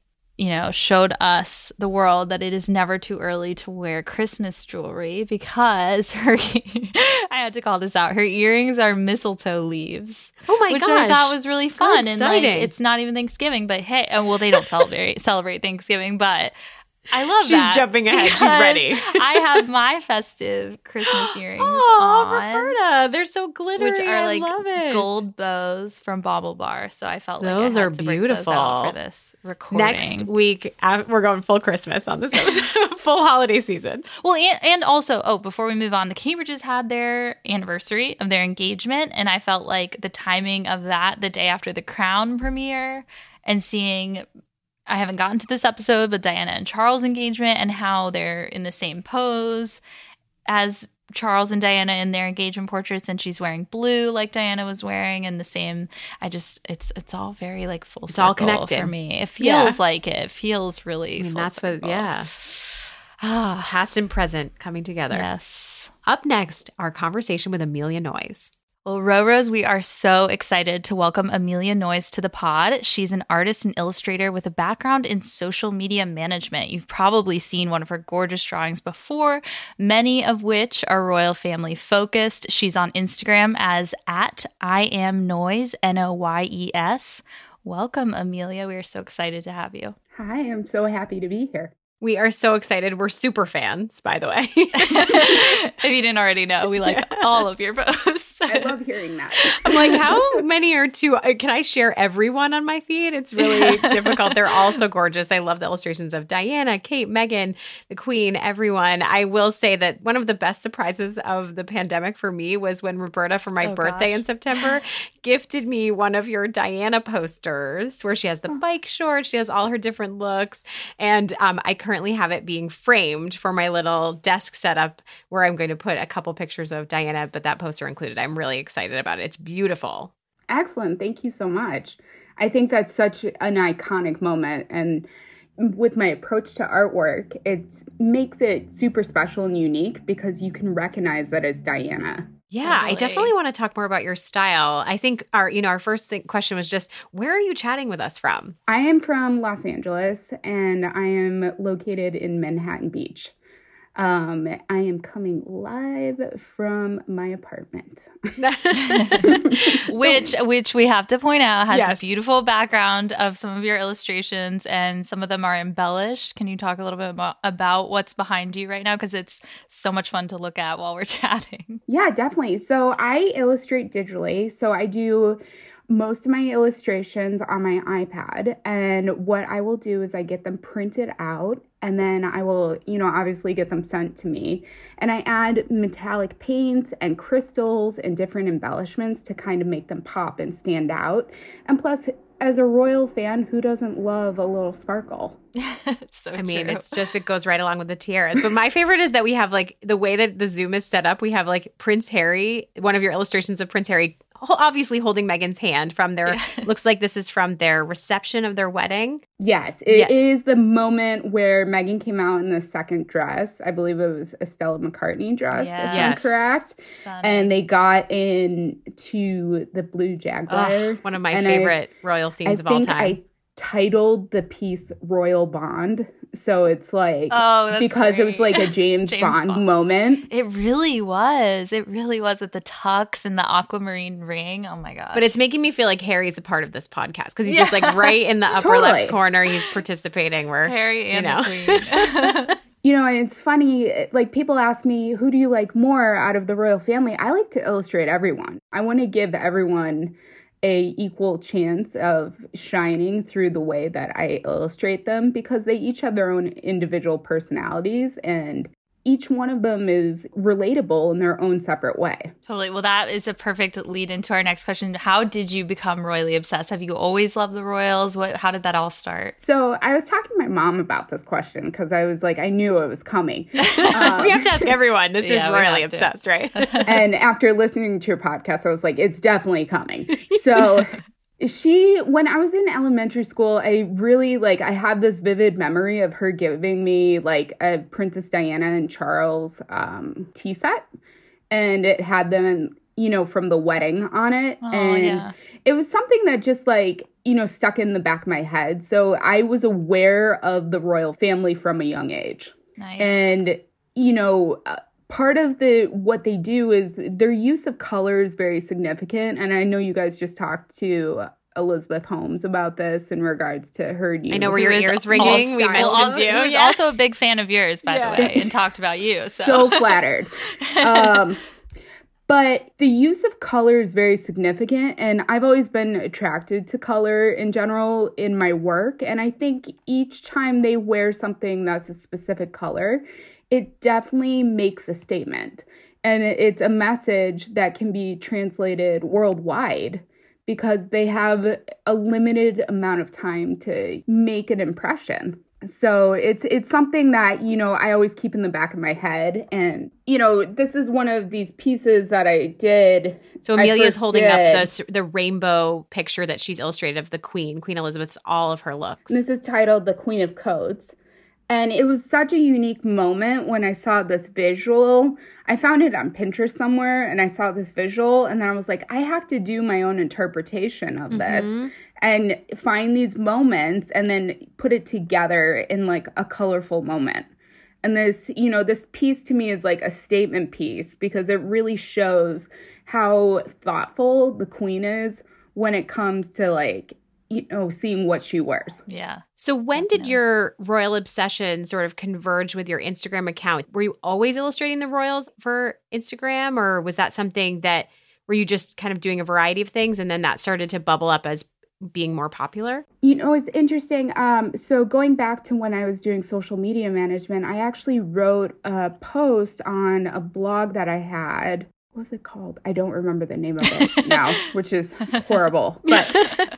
you know, showed us, the world, that it is never too early to wear Christmas jewelry because her, I had to call this out, her earrings are mistletoe leaves. Oh my which gosh. Which I thought was really fun. And like, it's not even Thanksgiving, but hey, oh, well, they don't celebrate celebrate Thanksgiving, but I love She's that. She's jumping ahead. She's ready. I have my festive Christmas earrings oh, on. Oh, Roberta. They're so glittery. Which are I like love it. Gold bows from Bobble Bar. So I felt those like I had to bring those out for this recording. Next week, we're going full Christmas on this episode. Full holiday season. Well, and, and also, oh, before we move on, the Cambridges had their anniversary of their engagement. And I felt like the timing of that, the day after the Crown premiere and seeing... I haven't gotten to this episode, but Diana and Charles' engagement and how they're in the same pose as Charles and Diana in their engagement portraits, and she's wearing blue like Diana was wearing, and the same. I just, it's it's all very like full it's circle all connected. For me. It feels yeah. like it. It feels really. I mean, full that's circle. What, yeah. Ah, past and present coming together. Yes. Up next, our conversation with Amelia Noyes. Well, Roros, we are so excited to welcome Amelia Noyes to the pod. She's an artist and illustrator with a background in social media management. You've probably seen one of her gorgeous drawings before, many of which are royal family focused. She's on Instagram as at I am Noyes, N O Y E S. Welcome, Amelia. We are so excited to have you. Hi, I'm so happy to be here. We are so excited. We're super fans, by the way. If you didn't already know, we like yeah. all of your posts. I love hearing that. I'm like, how many are too? Can I share everyone on my feed? It's really yeah. difficult. They're all so gorgeous. I love the illustrations of Diana, Kate, Meghan, the Queen, everyone. I will say that one of the best surprises of the pandemic for me was when Roberta, for my oh, birthday gosh. in September, gifted me one of your Diana posters where she has the bike shorts. She has all her different looks. And um, I currently have it being framed for my little desk setup where I'm going to put a couple pictures of Diana, but that poster included. I'm really excited about it. It's beautiful. Excellent. Thank you so much. I think that's such an iconic moment. And with my approach to artwork, it makes it super special and unique because you can recognize that it's Diana. Yeah, totally. I definitely want to talk more about your style. I think our, you know, our first thing, question was just, where are you chatting with us from? I am from Los Angeles, and I am located in Manhattan Beach. Um, I am coming live from my apartment, which which we have to point out has yes. a beautiful background of some of your illustrations, and some of them are embellished. Can you talk a little bit about, about what's behind you right now? Because it's so much fun to look at while we're chatting. Yeah, definitely. So I illustrate digitally. So I do most of my illustrations on my iPad, and what I will do is I get them printed out, and then I will, you know, obviously get them sent to me, and I add metallic paints and crystals and different embellishments to kind of make them pop and stand out. And plus, as a royal fan, who doesn't love a little sparkle? So I mean, true. It's just, it goes right along with the tiaras. But my favorite is that we have, like, the way that the Zoom is set up, we have, like, Prince Harry, one of your illustrations of Prince Harry obviously holding Meghan's hand from their, yeah. looks like this is from their reception of their wedding. Yes, it yeah. is the moment where Meghan came out in the second dress. I believe it was a Stella McCartney dress, yes. if yes. I'm correct. Stunning. And they got into the Blue Jaguar. Oh, one of my and favorite I, royal scenes I of all time. I titled the piece Royal Bond. So it's like, oh, because great. It was like a James, James Bond, Bond moment. It really was. It really was with the tux and the aquamarine ring. Oh my God. But it's making me feel like Harry's a part of this podcast because he's yeah. just like right in the upper totally. Left corner. He's participating where Harry and you know. The Queen. You know, and it's funny, like people ask me, who do you like more out of the royal family? I like to illustrate everyone. I want to give everyone a equal chance of shining through the way that I illustrate them, because they each have their own individual personalities and each one of them is relatable in their own separate way. Totally. Well, that is a perfect lead into our next question. How did you become royally obsessed? Have you always loved the royals? What? How did that all start? So I was talking to my mom about this question because I was like, I knew it was coming. Um, we have to ask everyone. This yeah, is royally obsessed, right? And after listening to your podcast, I was like, it's definitely coming. So... She, when I was in elementary school, I really, like, I have this vivid memory of her giving me, like, a Princess Diana and Charles um, tea set, and it had them, you know, from the wedding on it, oh, and yeah. It was something that just, like, you know, stuck in the back of my head, so I was aware of the royal family from a young age. Nice. And, you know... Uh, Part of the what they do is their use of color is very significant. And I know you guys just talked to Elizabeth Holmes about this in regards to her use. I know where your ears ringing. We mentioned you. Who's yeah. also a big fan of yours, by yeah. the way, and talked about you. So, so flattered. um, but the use of color is very significant. And I've always been attracted to color in general in my work. And I think each time they wear something that's a specific color, it definitely makes a statement, and it's a message that can be translated worldwide because they have a limited amount of time to make an impression. So it's it's something that, you know, I always keep in the back of my head. And, you know, this is one of these pieces that I did. So Amelia's holding did. up the the rainbow picture that she's illustrated of the Queen, Queen Elizabeth's, all of her looks. This is titled The Queen of Codes. And it was such a unique moment when I saw this visual. I found it on Pinterest somewhere, and I saw this visual, and then I was like, I have to do my own interpretation of this mm-hmm. and find these moments and then put it together in, like, a colorful moment. And this, you know, this piece to me is like a statement piece because it really shows how thoughtful the Queen is when it comes to, like, you know, seeing what she wears. Yeah. So when did your royal obsession sort of converge with your Instagram account? Were you always illustrating the royals for Instagram, or was that something that were you just kind of doing a variety of things and then that started to bubble up as being more popular? You know, it's interesting. Um, so going back to when I was doing social media management, I actually wrote a post on a blog that I had. What was it called? I don't remember the name of it now, which is horrible. But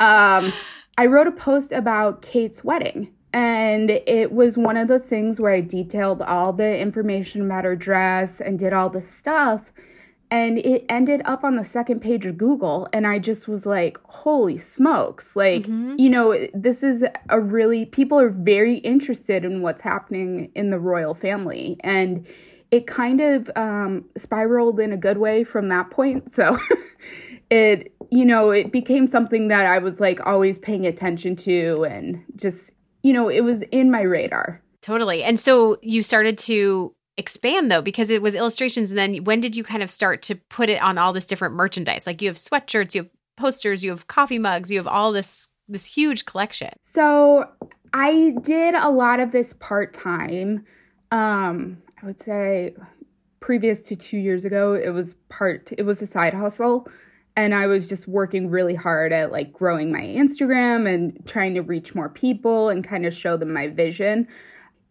um, I wrote a post about Kate's wedding. And it was one of those things where I detailed all the information about her dress and did all this stuff. And it ended up on the second page of Google. And I just was like, holy smokes. Like, mm-hmm. you know, this is a really, people are very interested in what's happening in the royal family. And it kind of um, spiraled in a good way from that point. So it, you know, it became something that I was like always paying attention to and just, you know, it was in my radar. Totally. And so you started to expand though, because it was illustrations. And then when did you kind of start to put it on all this different merchandise? Like you have sweatshirts, you have posters, you have coffee mugs, you have all this, this huge collection. So I did a lot of this part-time. Um, I would say previous to two years ago, it was part, it was a side hustle. And I was just working really hard at like growing my Instagram and trying to reach more people and kind of show them my vision.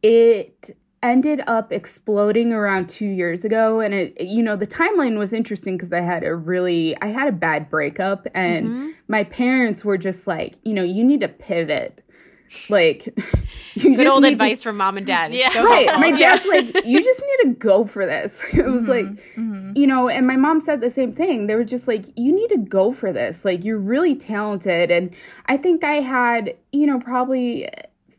It ended up exploding around two years ago. And it, you know, the timeline was interesting because I had a really, I had a bad breakup and mm-hmm. my parents were just like, you know, you need to pivot. Like, you good just old advice to, from mom and dad. Yeah. So right. Helpful. My dad's yeah. like, you just need to go for this. It was mm-hmm. like, mm-hmm. you know, and my mom said the same thing. They were just like, you need to go for this. Like, you're really talented. And I think I had, you know, probably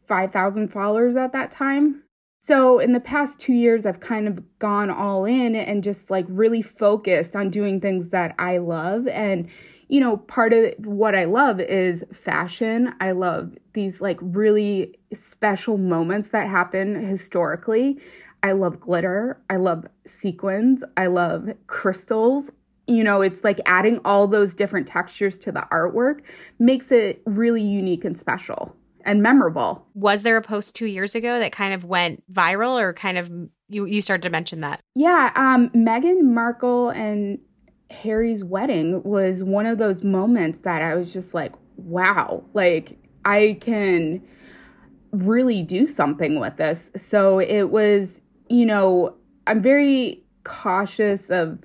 five thousand followers at that time. So in the past two years, I've kind of gone all in and just like really focused on doing things that I love. And you know, part of what I love is fashion. I love these like really special moments that happen historically. I love glitter. I love sequins. I love crystals. You know, it's like adding all those different textures to the artwork makes it really unique and special and memorable. Was there a post two years ago that kind of went viral or kind of you, you started to mention that? Yeah. Um, Meghan Markle and Harry's wedding was one of those moments that I was just like, wow, like I can really do something with this. So it was, you know, I'm very cautious of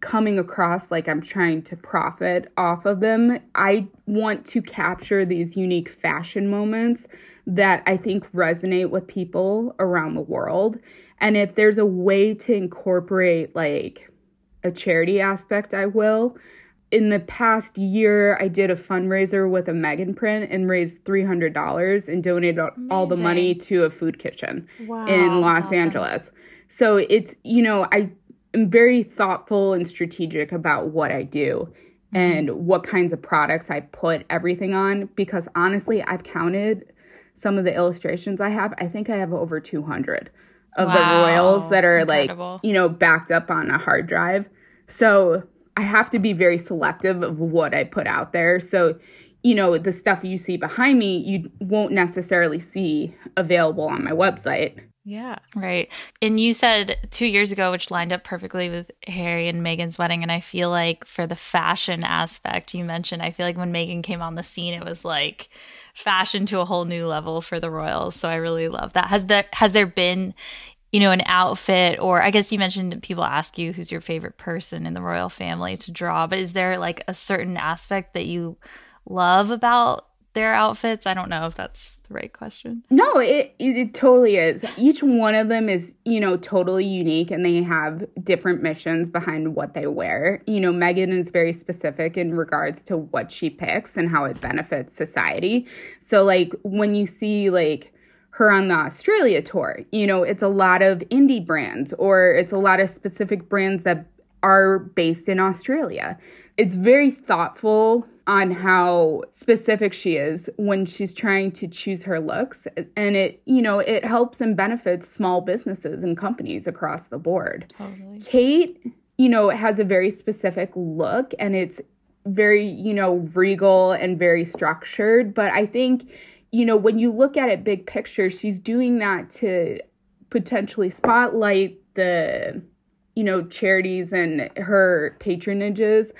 coming across like I'm trying to profit off of them. I want to capture these unique fashion moments that I think resonate with people around the world. And if there's a way to incorporate like a charity aspect, I will. In the past year, I did a fundraiser with a Megan print and raised three hundred dollars and donated Amazing. all the money to a food kitchen wow, in Los awesome. Angeles. So it's, you know, I am very thoughtful and strategic about what I do mm-hmm. and what kinds of products I put everything on, because honestly, I've counted some of the illustrations I have. I think I have over two hundred of wow. the royals that are Incredible. like, you know, backed up on a hard drive. So I have to be very selective of what I put out there. So, you know, the stuff you see behind me, you won't necessarily see available on my website. Yeah. Right. And you said two years ago, which lined up perfectly with Harry and Meghan's wedding. And I feel like for the fashion aspect you mentioned, I feel like when Meghan came on the scene, it was like fashion to a whole new level for the royals. So I really love that. Has there, has there been, you know, an outfit, or I guess you mentioned people ask you who's your favorite person in the royal family to draw, but is there like a certain aspect that you love about their outfits? I don't know if that's the right question. No, it, it it totally is. Each one of them is, you know, totally unique, and they have different missions behind what they wear. You know, Meghan is very specific in regards to what she picks and how it benefits society. So, like, when you see, like, her on the Australia tour, you know, it's a lot of indie brands, or it's a lot of specific brands that are based in Australia. It's very thoughtful on how specific she is when she's trying to choose her looks. And it, you know, it helps and benefits small businesses and companies across the board. Totally. Kate, you know, has a very specific look, and it's very, you know, regal and very structured. But I think, you know, when you look at it big picture, she's doing that to potentially spotlight the, you know, charities and her patronages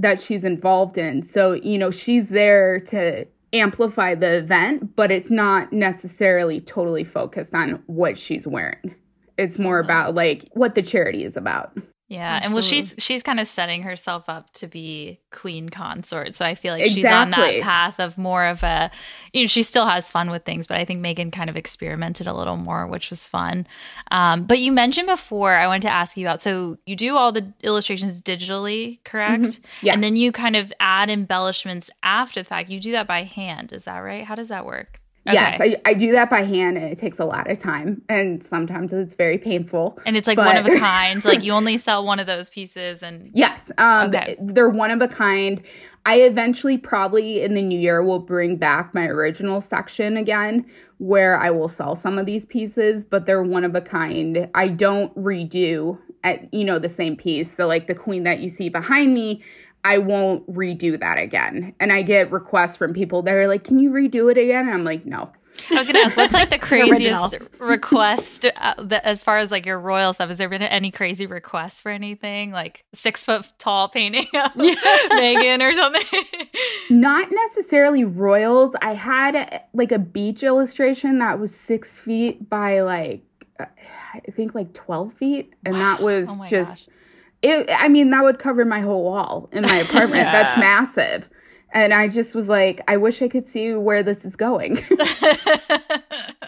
that she's involved in. So, you know, she's there to amplify the event, but it's not necessarily totally focused on what she's wearing. It's more about like what the charity is about. Yeah. Absolutely. And well, she's she's kind of setting herself up to be queen consort. So I feel like exactly. she's on that path of more of a, you know, she still has fun with things, but I think Meghan kind of experimented a little more, which was fun. Um, but you mentioned before, I wanted to ask you about, so you do all the illustrations digitally, correct? Mm-hmm. Yeah. And then you kind of add embellishments after the fact. You do that by hand. Is that right? How does that work? Okay. Yes, I, I do that by hand, and it takes a lot of time, and sometimes it's very painful. And it's like but... one of a kind, like you only sell one of those pieces. And yes, um, okay. they're one of a kind. I eventually probably in the new year will bring back my original section again, where I will sell some of these pieces, but they're one of a kind. I don't redo at, you know, the same piece. So like the queen that you see behind me, I won't redo that again. And I get requests from people that are like, can you redo it again? And I'm like, no. I was going to ask, what's like the craziest request uh, the, as far as like your royal stuff? Has there been any crazy requests for anything? Like six foot tall painting of yeah. Meghan or something? Not necessarily royals. I had like a beach illustration that was six feet by like, I think like twelve feet. And wow. that was oh just... Gosh. It, I mean, that would cover my whole wall in my apartment. yeah. That's massive. And I just was like, I wish I could see where this is going. But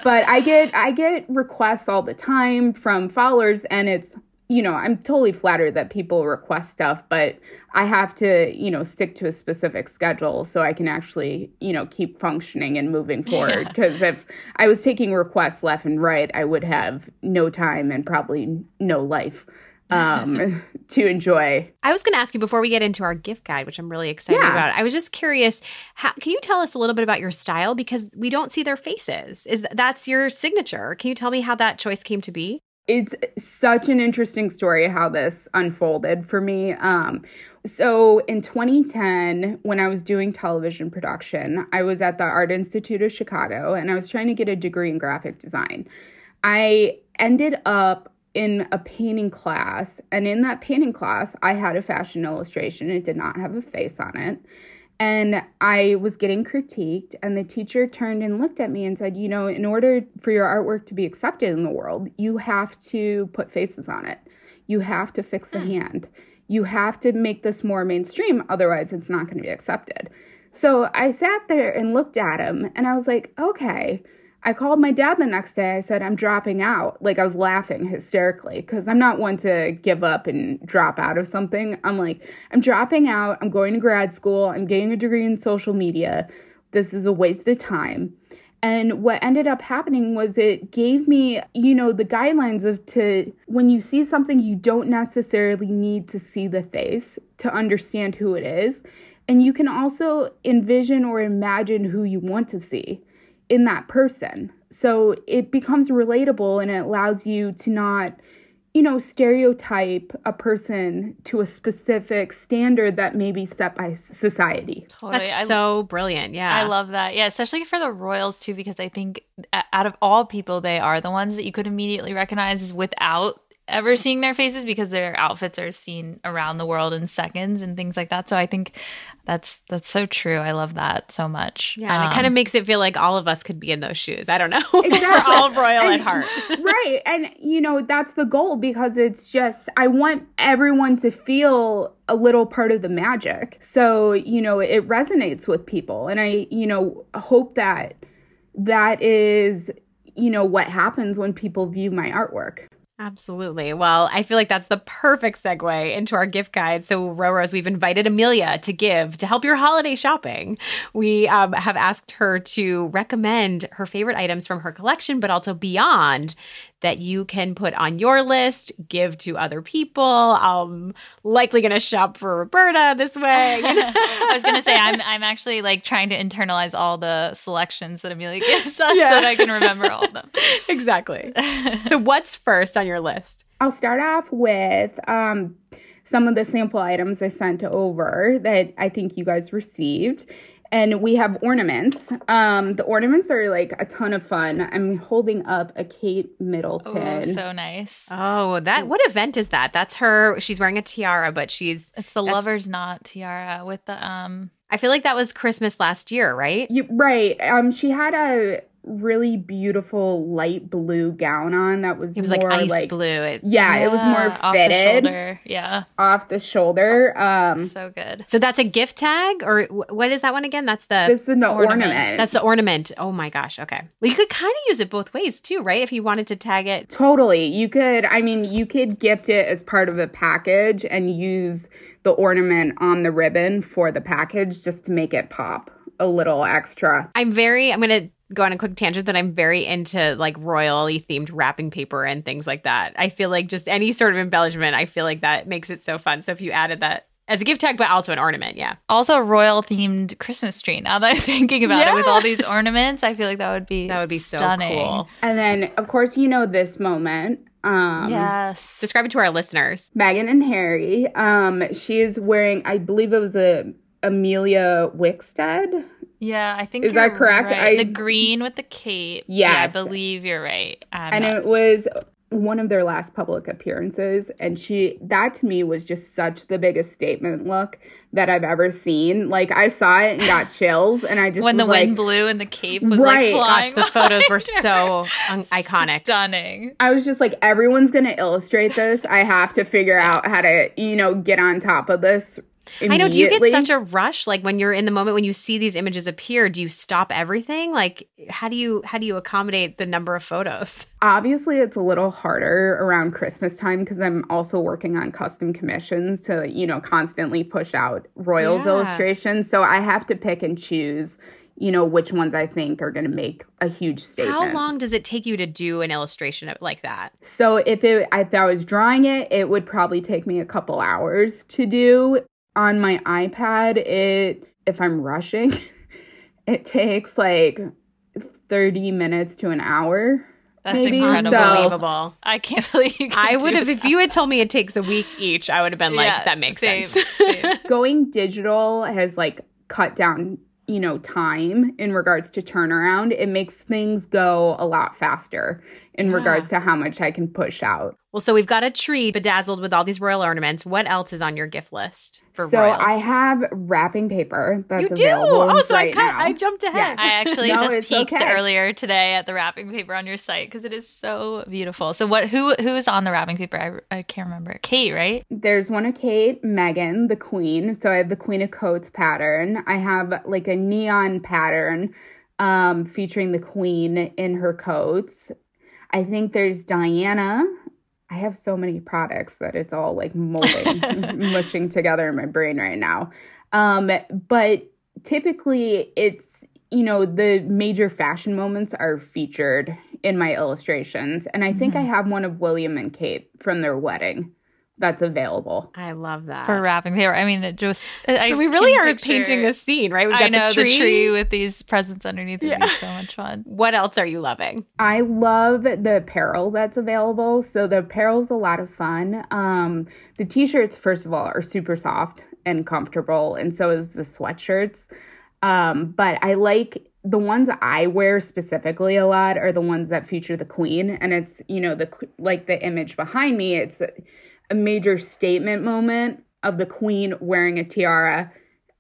I get I get requests all the time from followers. And it's, you know, I'm totally flattered that people request stuff. But I have to, you know, stick to a specific schedule so I can actually, you know, keep functioning and moving forward. Because yeah. if I was taking requests left and right, I would have no time and probably no life. um, to enjoy. I was going to ask you before we get into our gift guide, which I'm really excited yeah. about. I was just curious, how, can you tell us a little bit about your style? Because we don't see their faces. Is th- That's your signature. Can you tell me how that choice came to be? It's such an interesting story how this unfolded for me. Um, so in twenty ten, when I was doing television production, I was at the Art Institute of Chicago, and I was trying to get a degree in graphic design. I ended up in a painting class, and in that painting class, I had a fashion illustration. It did not have a face on it, and I was getting critiqued, and the teacher turned and looked at me and said, you know, in order for your artwork to be accepted in the world, you have to put faces on it. You have to fix the hand. You have to make this more mainstream, otherwise it's not going to be accepted. So I sat there and looked at him, and I was like, okay. I called my dad the next day. I said, I'm dropping out. Like, I was laughing hysterically because I'm not one to give up and drop out of something. I'm like, I'm dropping out. I'm going to grad school. I'm getting a degree in social media. This is a waste of time. And what ended up happening was it gave me, you know, the guidelines of to, when you see something, you don't necessarily need to see the face to understand who it is. And you can also envision or imagine who you want to see in that person. So it becomes relatable, and it allows you to not, you know, stereotype a person to a specific standard that may be set by society. Totally. That's I, so brilliant. Yeah. I love that. Yeah. Especially for the royals too, because I think out of all people, they are the ones that you could immediately recognize without ever seeing their faces, because their outfits are seen around the world in seconds and things like that. So I think that's that's so true. I love that so much. Yeah, um, and it kind of makes it feel like all of us could be in those shoes. I don't know. Exactly. We're all royal and, at heart. Right. And, you know, that's the goal, because it's just, I want everyone to feel a little part of the magic. So, you know, it resonates with people. And I, you know, hope that that is, you know, what happens when people view my artwork. Absolutely. Well, I feel like that's the perfect segue into our gift guide. So, Roros, we've invited Amelia to give to help your holiday shopping. We um, have asked her to recommend her favorite items from her collection, but also beyond, that you can put on your list, give to other people. I'm likely going to shop for Roberta this way. You know? I was going to say, I'm I'm actually like trying to internalize all the selections that Amelia gives us, yeah, so that I can remember all of them. Exactly. So what's first on your list? I'll start off with um, some of the sample items I sent over that I think you guys received. And we have ornaments. Um, the ornaments are like a ton of fun. I'm holding up a Kate Middleton. Oh, so nice. Oh, that, what event is that? That's her. She's wearing a tiara, but she's. It's the Lover's Knot tiara with the. Um, I feel like that was Christmas last year, right? You, right. Um, she had a really beautiful light blue gown on that was. It was more like ice like, blue. It, yeah, yeah, it was more off fitted. The shoulder. Yeah, off the shoulder. Um, so good. So that's a gift tag, or what is that one again? That's the. This is the ornament. ornament. That's the ornament. Oh my gosh. Okay. Well, you could kind of use it both ways too, right? If you wanted to tag it. Totally, you could. I mean, you could gift it as part of a package and use the ornament on the ribbon for the package just to make it pop a little extra. I'm very. I'm gonna. Go on a quick tangent that I'm very into, like royally themed wrapping paper and things like that. I feel like just any sort of embellishment, I feel like that makes it so fun. So if you added that as a gift tag, but also an ornament, yeah. Also a royal themed Christmas tree. Now that I'm thinking about yeah. it with all these ornaments, I feel like that would be that would be stunning. So cool. And then, of course, you know this moment. Um, yes. Describe it to our listeners. Meghan and Harry. Um, she is wearing, I believe it was a Amelia Wickstead. Yeah, I think is you're that correct? Right. I, the green with the cape. Yes. Yeah, I believe you're right. I'm and not. It was one of their last public appearances, and she that to me was just such the biggest statement look that I've ever seen. Like I saw it and got chills, and I just when was the like, wind blew and the cape was right. like flying. Gosh, the photos were so un- iconic, stunning. I was just like, everyone's going to illustrate this. I have to figure out how to, you know, get on top of this. I know. Do you get such a rush? Like when you're in the moment, when you see these images appear, do you stop everything? Like how do you how do you accommodate the number of photos? Obviously, it's a little harder around Christmas time because I'm also working on custom commissions to, you know, constantly push out royals yeah. illustrations. So I have to pick and choose, you know, which ones I think are going to make a huge statement. How long does it take you to do an illustration like that? So if it if I was drawing it, it would probably take me a couple hours to do. On my iPad, it if I'm rushing, it takes like thirty minutes to an hour. That's maybe. Incredible. So, unbelievable. I can't believe you can I would have, that. If you had told me it takes a week each, I would have been like, yeah, that makes same, sense. Same. Going digital has like cut down, you know, time in regards to turnaround. It makes things go a lot faster. in yeah. regards to how much I can push out. Well, so we've got a tree bedazzled with all these royal ornaments. What else is on your gift list for so royal? So I have wrapping paper. That's you do? Oh, so right I cut. Now. I jumped ahead. Yeah. I actually no, just peeked okay. earlier today at the wrapping paper on your site because it is so beautiful. So what? Who who's on the wrapping paper? I, I can't remember. Kate, right? There's one of Kate, Meghan, the Queen. So I have the Queen of Coats pattern. I have like a neon pattern um, featuring the Queen in her coats. I think there's Diana. I have so many products that it's all like molding, mushing together in my brain right now. Um, but typically it's, you know, the major fashion moments are featured in my illustrations. And I think mm-hmm. I have one of William and Kate from their wedding that's available. I love that. For wrapping paper. I mean, it just... I, so we really are picture, painting a scene, right? We've got I know, the tree. the tree with these presents underneath. Yeah. It's so much fun. What else are you loving? I love the apparel that's available. So the apparel's a lot of fun. Um, the t-shirts, first of all, are super soft and comfortable, and so is the sweatshirts. Um, but I like... The ones I wear specifically a lot are the ones that feature the Queen, and it's, you know, the like the image behind me, it's... a major statement moment of the Queen wearing a tiara,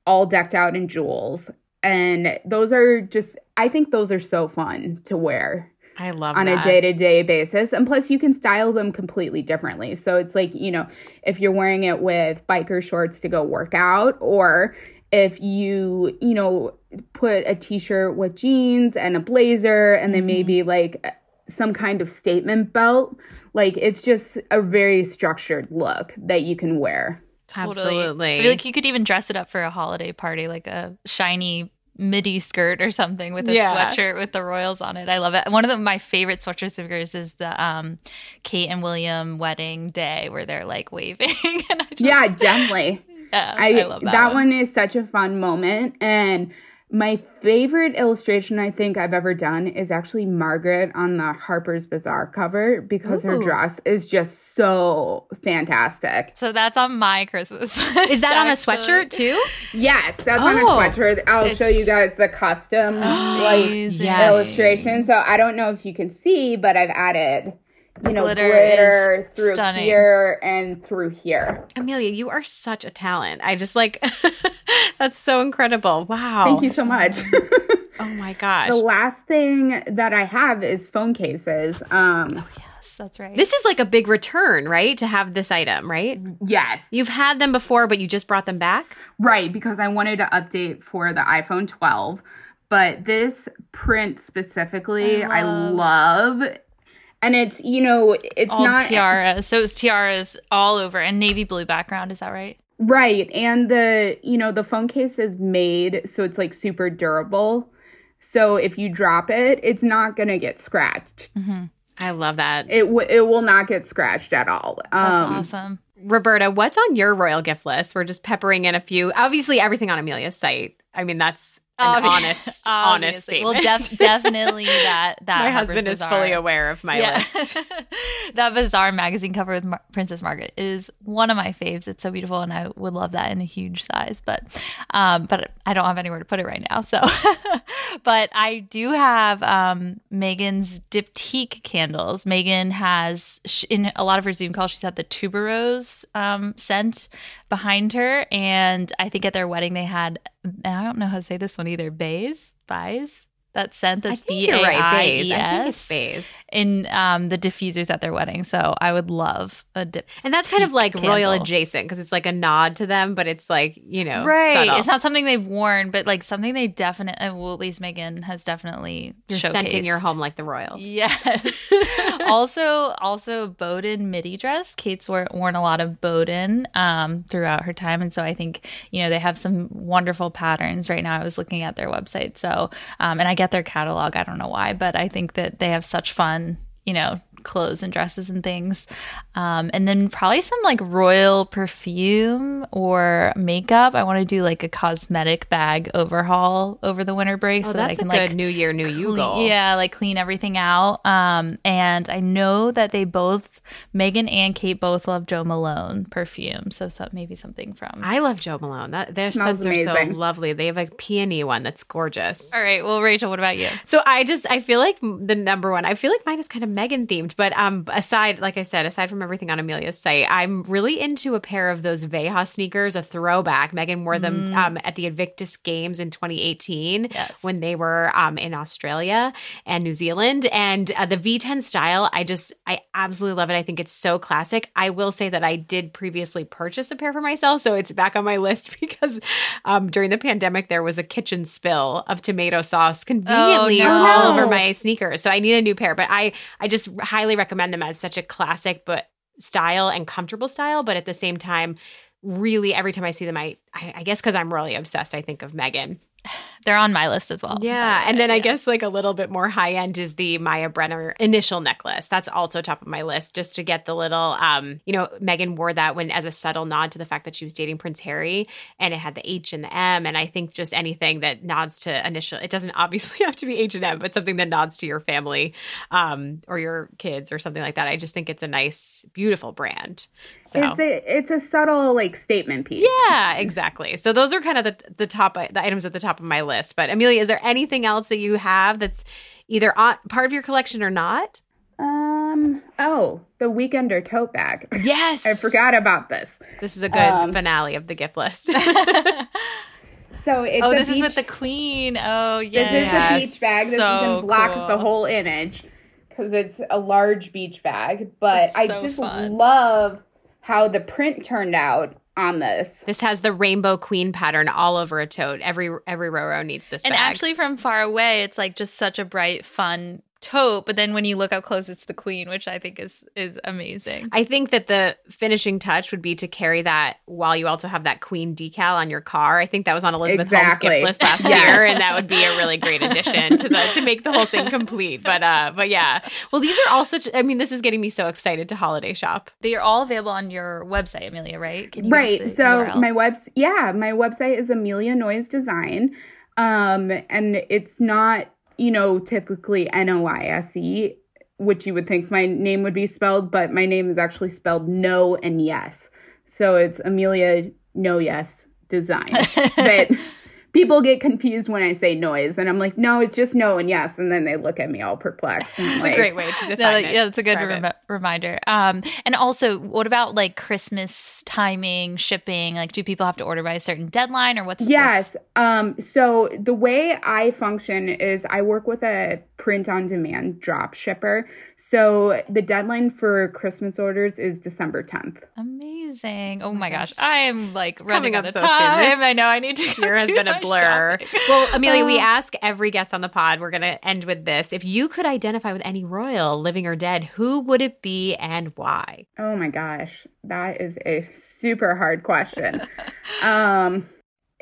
all decked out in jewels. And those are just, I think those are so fun to wear. I love on that. On a day-to-day basis. And plus you can style them completely differently. So it's like, you know, if you're wearing it with biker shorts to go work out, or if you, you know, put a t-shirt with jeans and a blazer and then mm-hmm. maybe like some kind of statement belt. Like, it's just a very structured look that you can wear. Totally. Absolutely. I feel like you could even dress it up for a holiday party, like a shiny midi skirt or something with a yeah. sweatshirt with the royals on it. I love it. One of the, my favorite sweatshirt stickers is the um, Kate and William wedding day where they're, like, waving. and I just, yeah, definitely. Yeah, I, I love that. That one. one is such a fun moment. And my favorite illustration I think I've ever done is actually Margaret on the Harper's Bazaar cover because Ooh. her dress is just so fantastic. So that's on my Christmas list. Is that on a sweatshirt too? Yes, that's oh, on a sweatshirt. I'll show you guys the custom like yes. illustration. So I don't know if you can see, but I've added... You know, glitter, glitter through stunning. Here and through here. Amelia, you are such a talent. I just like, that's so incredible. Wow. Thank you so much. Oh my gosh. The last thing that I have is phone cases. Um, oh yes, that's right. This is like a big return, right? To have this item, right? Yes. You've had them before, but you just brought them back? Right, because I wanted to update for the iPhone twelve. But this print specifically, I love, I love And it's, you know, it's all not... All tiaras. So it's tiaras all over. And navy blue background. Is that right? Right. And the, you know, the phone case is made so it's, like, super durable. So if you drop it, it's not going to get scratched. Mm-hmm. I love that. It, w- it will not get scratched at all. That's um, awesome. Roberta, what's on your royal gift list? We're just peppering in a few. Obviously, everything on Amelia's site. I mean, that's... An honest, honest statement. Well, def- definitely that. that my husband is fully aware of my yeah. list. That Bazaar magazine cover with Mar- Princess Margaret is one of my faves. It's so beautiful, and I would love that in a huge size. But, um, but I don't have anywhere to put it right now. So, but I do have um Megan's diptyque candles. Megan has she, in a lot of her Zoom calls, she's had the tuberose um scent behind her, and I think at their wedding they had. I don't know how to say this one either. Bays? Bays? That scent that's B A I E S. I think you're right, Bays. I think it's Bays. In um, the diffusers at their wedding. So I would love a dip. And that's kind of like candle. Royal adjacent because it's like a nod to them, but it's like, you know, right. subtle. It's not something they've worn, but like something they definitely, well, at least Megan has definitely You're showcased. Scenting your home like the royals. Yes. also, also Boden midi dress. Kate's worn a lot of Boden um, throughout her time. And so I think, you know, they have some wonderful patterns right now. I was looking at their website. So, um, and I get their catalog. I don't know why, but I think that they have such fun, you know, clothes and dresses and things. Um, and then probably some like royal perfume or makeup. I want to do like a cosmetic bag overhaul over the winter break. Oh, so that's that I can a good like new year, new you goal. Yeah, like clean everything out. Um, and I know that they both, Megan and Kate both love Jo Malone perfume. So, so maybe something from. I love Jo Malone. That, their scents are so lovely. They have a peony one that's gorgeous. All right. Well, Rachel, what about you? So I just, I feel like the number one, I feel like mine is kind of Megan themed, but um, aside, like I said, aside from everything on Amelia's site, I'm really into a pair of those Veja sneakers, a throwback. Megan wore them mm. um, at the Invictus Games in twenty eighteen yes. when they were um, in Australia and New Zealand. And uh, the V ten style, I just, I absolutely love it. I think it's so classic. I will say that I did previously purchase a pair for myself, so it's back on my list because um, during the pandemic, there was a kitchen spill of tomato sauce conveniently oh, no. all over my sneakers. So I need a new pair, but I, I just highly recommend them as such a classic but style and comfortable style. But at the same time, really every time I see them, I, I, I guess because I'm really obsessed, I think of Megan. They're on my list as well. Yeah. And then yeah. I guess like a little bit more high end is the Maya Brenner initial necklace. That's also top of my list just to get the little, um, you know, Meghan wore that when as a subtle nod to the fact that she was dating Prince Harry, and it had the H and the M. And I think just anything that nods to initial, it doesn't obviously have to be H and M, but something that nods to your family um, or your kids or something like that. I just think it's a nice, beautiful brand. So It's a, it's a subtle like statement piece. Yeah, exactly. So those are kind of the, the top, the items at the top of my list. But Amelia, is there anything else that you have that's either on, part of your collection or not? Um. Oh, the Weekender tote bag. Yes, I forgot about this. This is a good um, finale of the gift list. so it's oh, this peach, is with the Queen. Oh, yeah. This is a beach bag. This so is in black cool. the whole image because it's a large beach bag. But so I just fun. love how the print turned out on this. This has the rainbow queen pattern all over a tote. Every every Roro needs this and bag. And actually from far away, it's like just such a bright, fun tote. But then when you look up close, it's the queen, which I think is is amazing. I think that the finishing touch would be to carry that while you also have that queen decal on your car. I think that was on Elizabeth exactly. Holmes' gift list last yeah. year, and that would be a really great addition to the to make the whole thing complete. But uh, but yeah. Well, these are all such – I mean, this is getting me so excited to holiday shop. They are all available on your website, Amelia, right? Can you right. So U R L? my webs- – yeah, my website is Amelia Noyes Design, um, and it's not – you know, typically N O Y S E, which you would think my name would be spelled, but my name is actually spelled no and yes. So it's Amelia Noyes Design. But people get confused when I say noise, and I'm like, no, it's just no and yes. And then they look at me all perplexed. It's like, a great way to define that, it. Yeah, it's a good rem- reminder. Um, and also, what about like Christmas timing, shipping? Like, do people have to order by a certain deadline, or what's? Yes. What's... Um, so the way I function is I work with a print-on-demand drop shipper. So the deadline for Christmas orders is December tenth. Amazing! Oh my gosh, I am like it's running out of so time. Soon. I know I need to. Your has been a blur. Well, Amelia, um, we ask every guest on the pod. We're going to end with this. If you could identify with any royal, living or dead, who would it be and why? Oh my gosh. That is a super hard question. um,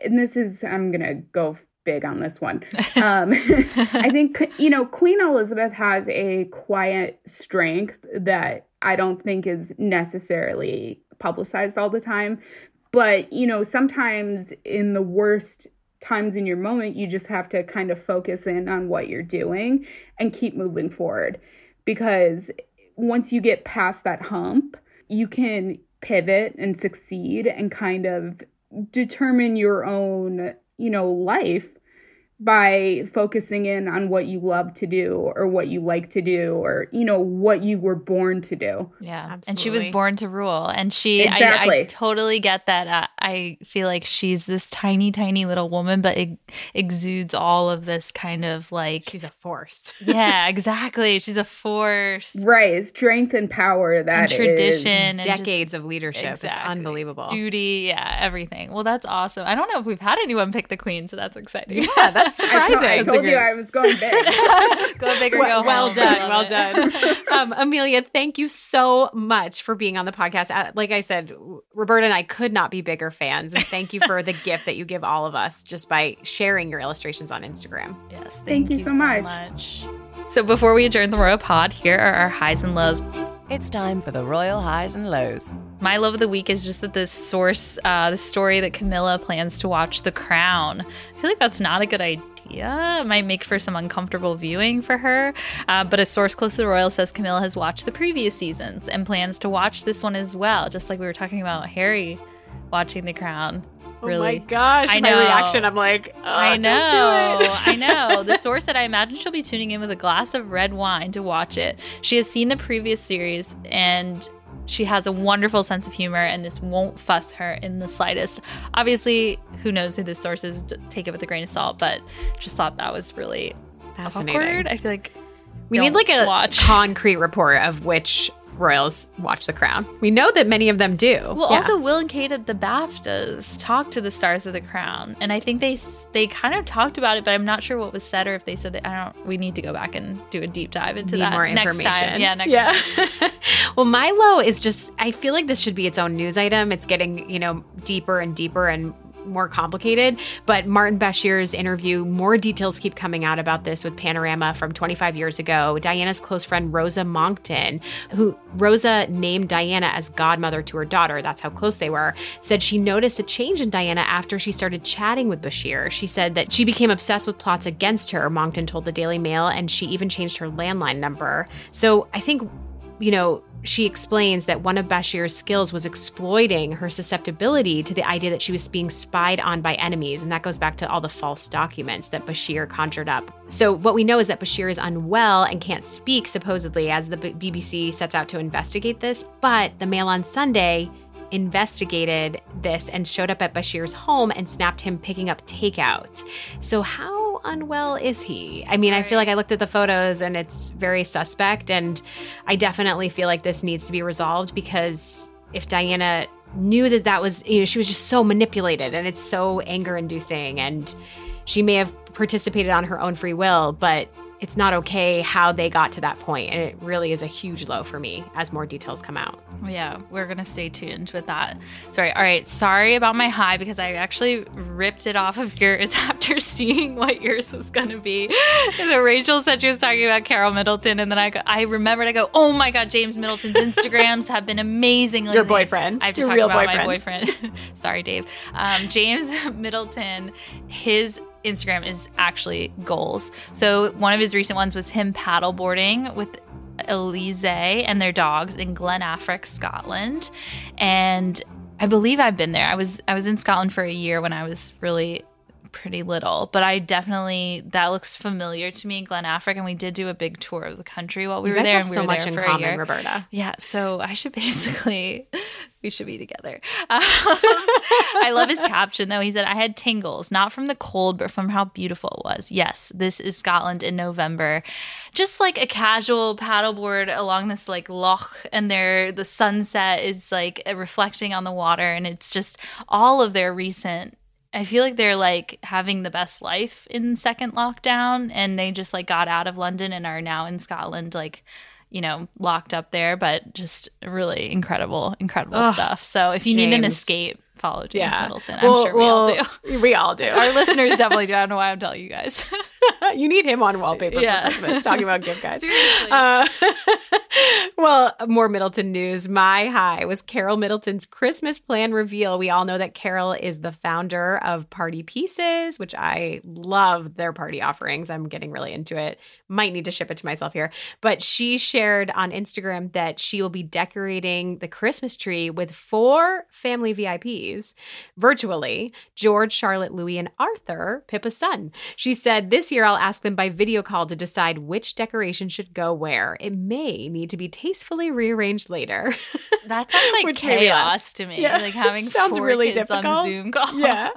and this is, I'm going to go big on this one. Um, I think, you know, Queen Elizabeth has a quiet strength that I don't think is necessarily publicized all the time. But, you know, sometimes in the worst times in your moment, you just have to kind of focus in on what you're doing and keep moving forward, because once you get past that hump, you can pivot and succeed and kind of determine your own, you know, life by focusing in on what you love to do or what you like to do or, you know, what you were born to do. Yeah. Absolutely. And she was born to rule. And she, exactly. I, I totally get that. Uh, I feel like she's this tiny, tiny little woman, but it exudes all of this kind of like. She's a force. Yeah, exactly. She's a force. Right. Strength and power. That and tradition. Is. Decades and just, of leadership. Exactly. It's unbelievable. Duty. Yeah. Everything. Well, that's awesome. I don't know if we've had anyone pick the queen, so that's exciting. Yeah. That's That's surprising. I, I told you I was going big. Go big or well, go home. Well done. Well it. done. Um, Amelia, thank you so much for being on the podcast. Like I said, Roberta and I could not be bigger fans. And thank you for the gift that you give all of us just by sharing your illustrations on Instagram. Yes. Thank, thank you, you so, so much. much. So before we adjourn the Royal Pod, here are our highs and lows. It's time for the Royal Highs and Lows. My love of the week is just that this source, uh, the story that Camilla plans to watch The Crown. I feel like that's not a good idea. It might make for some uncomfortable viewing for her. Uh, but a source close to the royal says Camilla has watched the previous seasons and plans to watch this one as well. Just like we were talking about Harry watching The Crown. Really. Oh my gosh, I know. My reaction, I'm like, oh, I know, don't do it. I know. The source said, I imagine she'll be tuning in with a glass of red wine to watch it. She has seen the previous series and she has a wonderful sense of humor and this won't fuss her in the slightest. Obviously, who knows who this source is, take it with a grain of salt, but just thought that was really fascinating. Awkward. I feel like we need like a watch. concrete report of which royals watch The Crown. We know that many of them do. Well, yeah. Also Will and Kate at the BAFTAs talked to the stars of The Crown, and I think they they kind of talked about it, but I'm not sure what was said or if they said that. I don't. We need to go back and do a deep dive into need that more next time. Yeah, next yeah. time. Well, Milo is just. I feel like this should be its own news item. It's getting you know deeper and deeper and more complicated, but Martin Bashir's interview, more details keep coming out about this with Panorama from twenty-five years ago. Diana's close friend, Rosa Monckton, who Rosa named Diana as godmother to her daughter, that's how close they were, said she noticed a change in Diana after she started chatting with Bashir. She said that she became obsessed with plots against her, Monckton told the Daily Mail, and she even changed her landline number. So I think, you know, she explains that one of Bashir's skills was exploiting her susceptibility to the idea that she was being spied on by enemies. And that goes back to all the false documents that Bashir conjured up. So what we know is that Bashir is unwell and can't speak, supposedly, as the B B C sets out to investigate this. But the Mail on Sunday investigated this and showed up at Bashir's home and snapped him picking up takeout. So how unwell is he? I mean, right. I feel like I looked at the photos and it's very suspect, and I definitely feel like this needs to be resolved, because if Diana knew that that was, you know, she was just so manipulated and it's so anger-inducing, and she may have participated on her own free will, but it's not okay how they got to that point. And it really is a huge low for me as more details come out. Yeah, we're going to stay tuned with that. Sorry. All right. Sorry about my high, because I actually ripped it off of yours after seeing what yours was going to be. So Rachel said she was talking about Carol Middleton. And then I go, I remembered, I go, oh my God, James Middleton's Instagrams have been amazing lately. Your boyfriend. I have to Your talk real about boyfriend. my boyfriend. Sorry, Dave. Um, James Middleton, his Instagram is actually goals. So one of his recent ones was him paddleboarding with Elise and their dogs in Glen Affric, Scotland. And I believe I've been there. I was I was in Scotland for a year when I was really pretty little, but I definitely, that looks familiar to me, Glen Affric, and we did do a big tour of the country while we you were guys there, have and we so were much there in for common, a year. Roberta. Yeah, so I should basically. We should be together. Um, I love his caption, though. He said, I had tingles, not from the cold, but from how beautiful it was. Yes, this is Scotland in November. Just like a casual paddleboard along this like loch, and there the sunset is like reflecting on the water. And it's just all of their recent, I feel like they're like having the best life in second lockdown. And they just like got out of London and are now in Scotland, like, you know, locked up there, but just really incredible, incredible Ugh, stuff. So if you James. need an escape, follow James yeah. Middleton. I'm well, sure we well, all do. We all do. Our listeners definitely do. I don't know why I'm telling you guys. You need him on wallpaper yeah. for Christmas, talking about gift guides. Seriously. Uh, well, more Middleton news. My high was Carol Middleton's Christmas plan reveal. We all know that Carol is the founder of Party Pieces, which I love their party offerings. I'm getting really into it. Might need to ship it to myself here. But she shared on Instagram that she will be decorating the Christmas tree with four family V I Ps. Virtually, George, Charlotte, Louis, and Arthur, Pippa's son. She said, this year I'll ask them by video call to decide which decoration should go where. It may need to be tastefully rearranged later. That sounds like chaos to me. Yeah. Like having sounds four really kids difficult. on Zoom call. Yeah.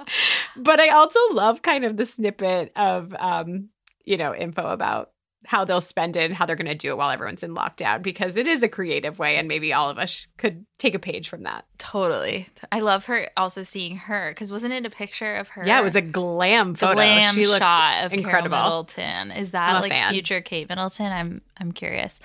But I also love kind of the snippet of, um, you know, info about how they'll spend it and how they're going to do it while everyone's in lockdown, because it is a creative way and maybe all of us could take a page from that. Totally. I love her also seeing her, because wasn't it a picture of her? Yeah, it was a glam photo. Glam she looks shot of incredible. Carol Middleton. Is that like fan. Future Kate Middleton? I'm I'm curious.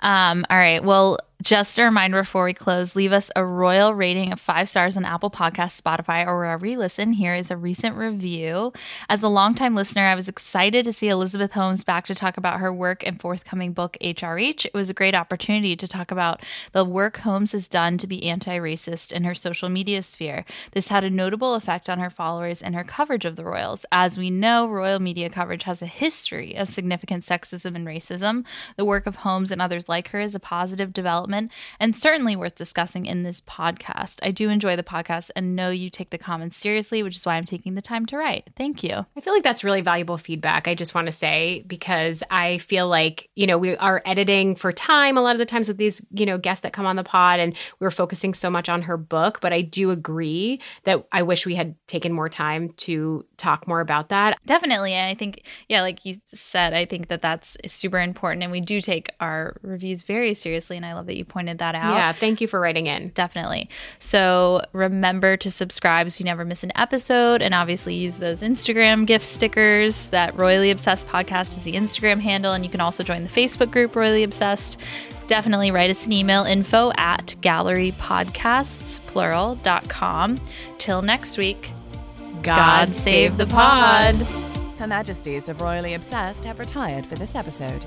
Um, all right. Well, just a reminder before we close, leave us a royal rating of five stars on Apple Podcasts, Spotify, or wherever you listen. Here is a recent review. As a longtime listener, I was excited to see Elizabeth Holmes back to talk about her work and forthcoming book, H R H. It was a great opportunity to talk about the work Holmes has done to be anti-racist in her social media sphere. This had a notable effect on her followers and her coverage of the royals. As we know, royal media coverage has a history of significant sexism and racism. The work of Holmes and others like her is a positive development and certainly worth discussing in this podcast. I do enjoy the podcast and know you take the comments seriously, which is why I'm taking the time to write. Thank you. I feel like that's really valuable feedback. I just want to say, because I feel like, you know, we are editing for time a lot of the times with these, you know, guests that come on the pod, and we're focusing so much on her book. But I do agree that I wish we had taken more time to talk more about that. Definitely. And I think, yeah, like you said, I think that that's super important. And we do take our reviews very seriously. And I love that you pointed that out. Yeah, thank you for writing in. Definitely. So remember to subscribe so you never miss an episode, and obviously use those Instagram gift stickers. That Royally Obsessed podcast is the Instagram handle, and you can also join the Facebook group Royally Obsessed. Definitely write us an email, info at gallerypodcasts plural dot com. Till next week, God, God save the pod. Her Majesties of Royally Obsessed have retired for this episode.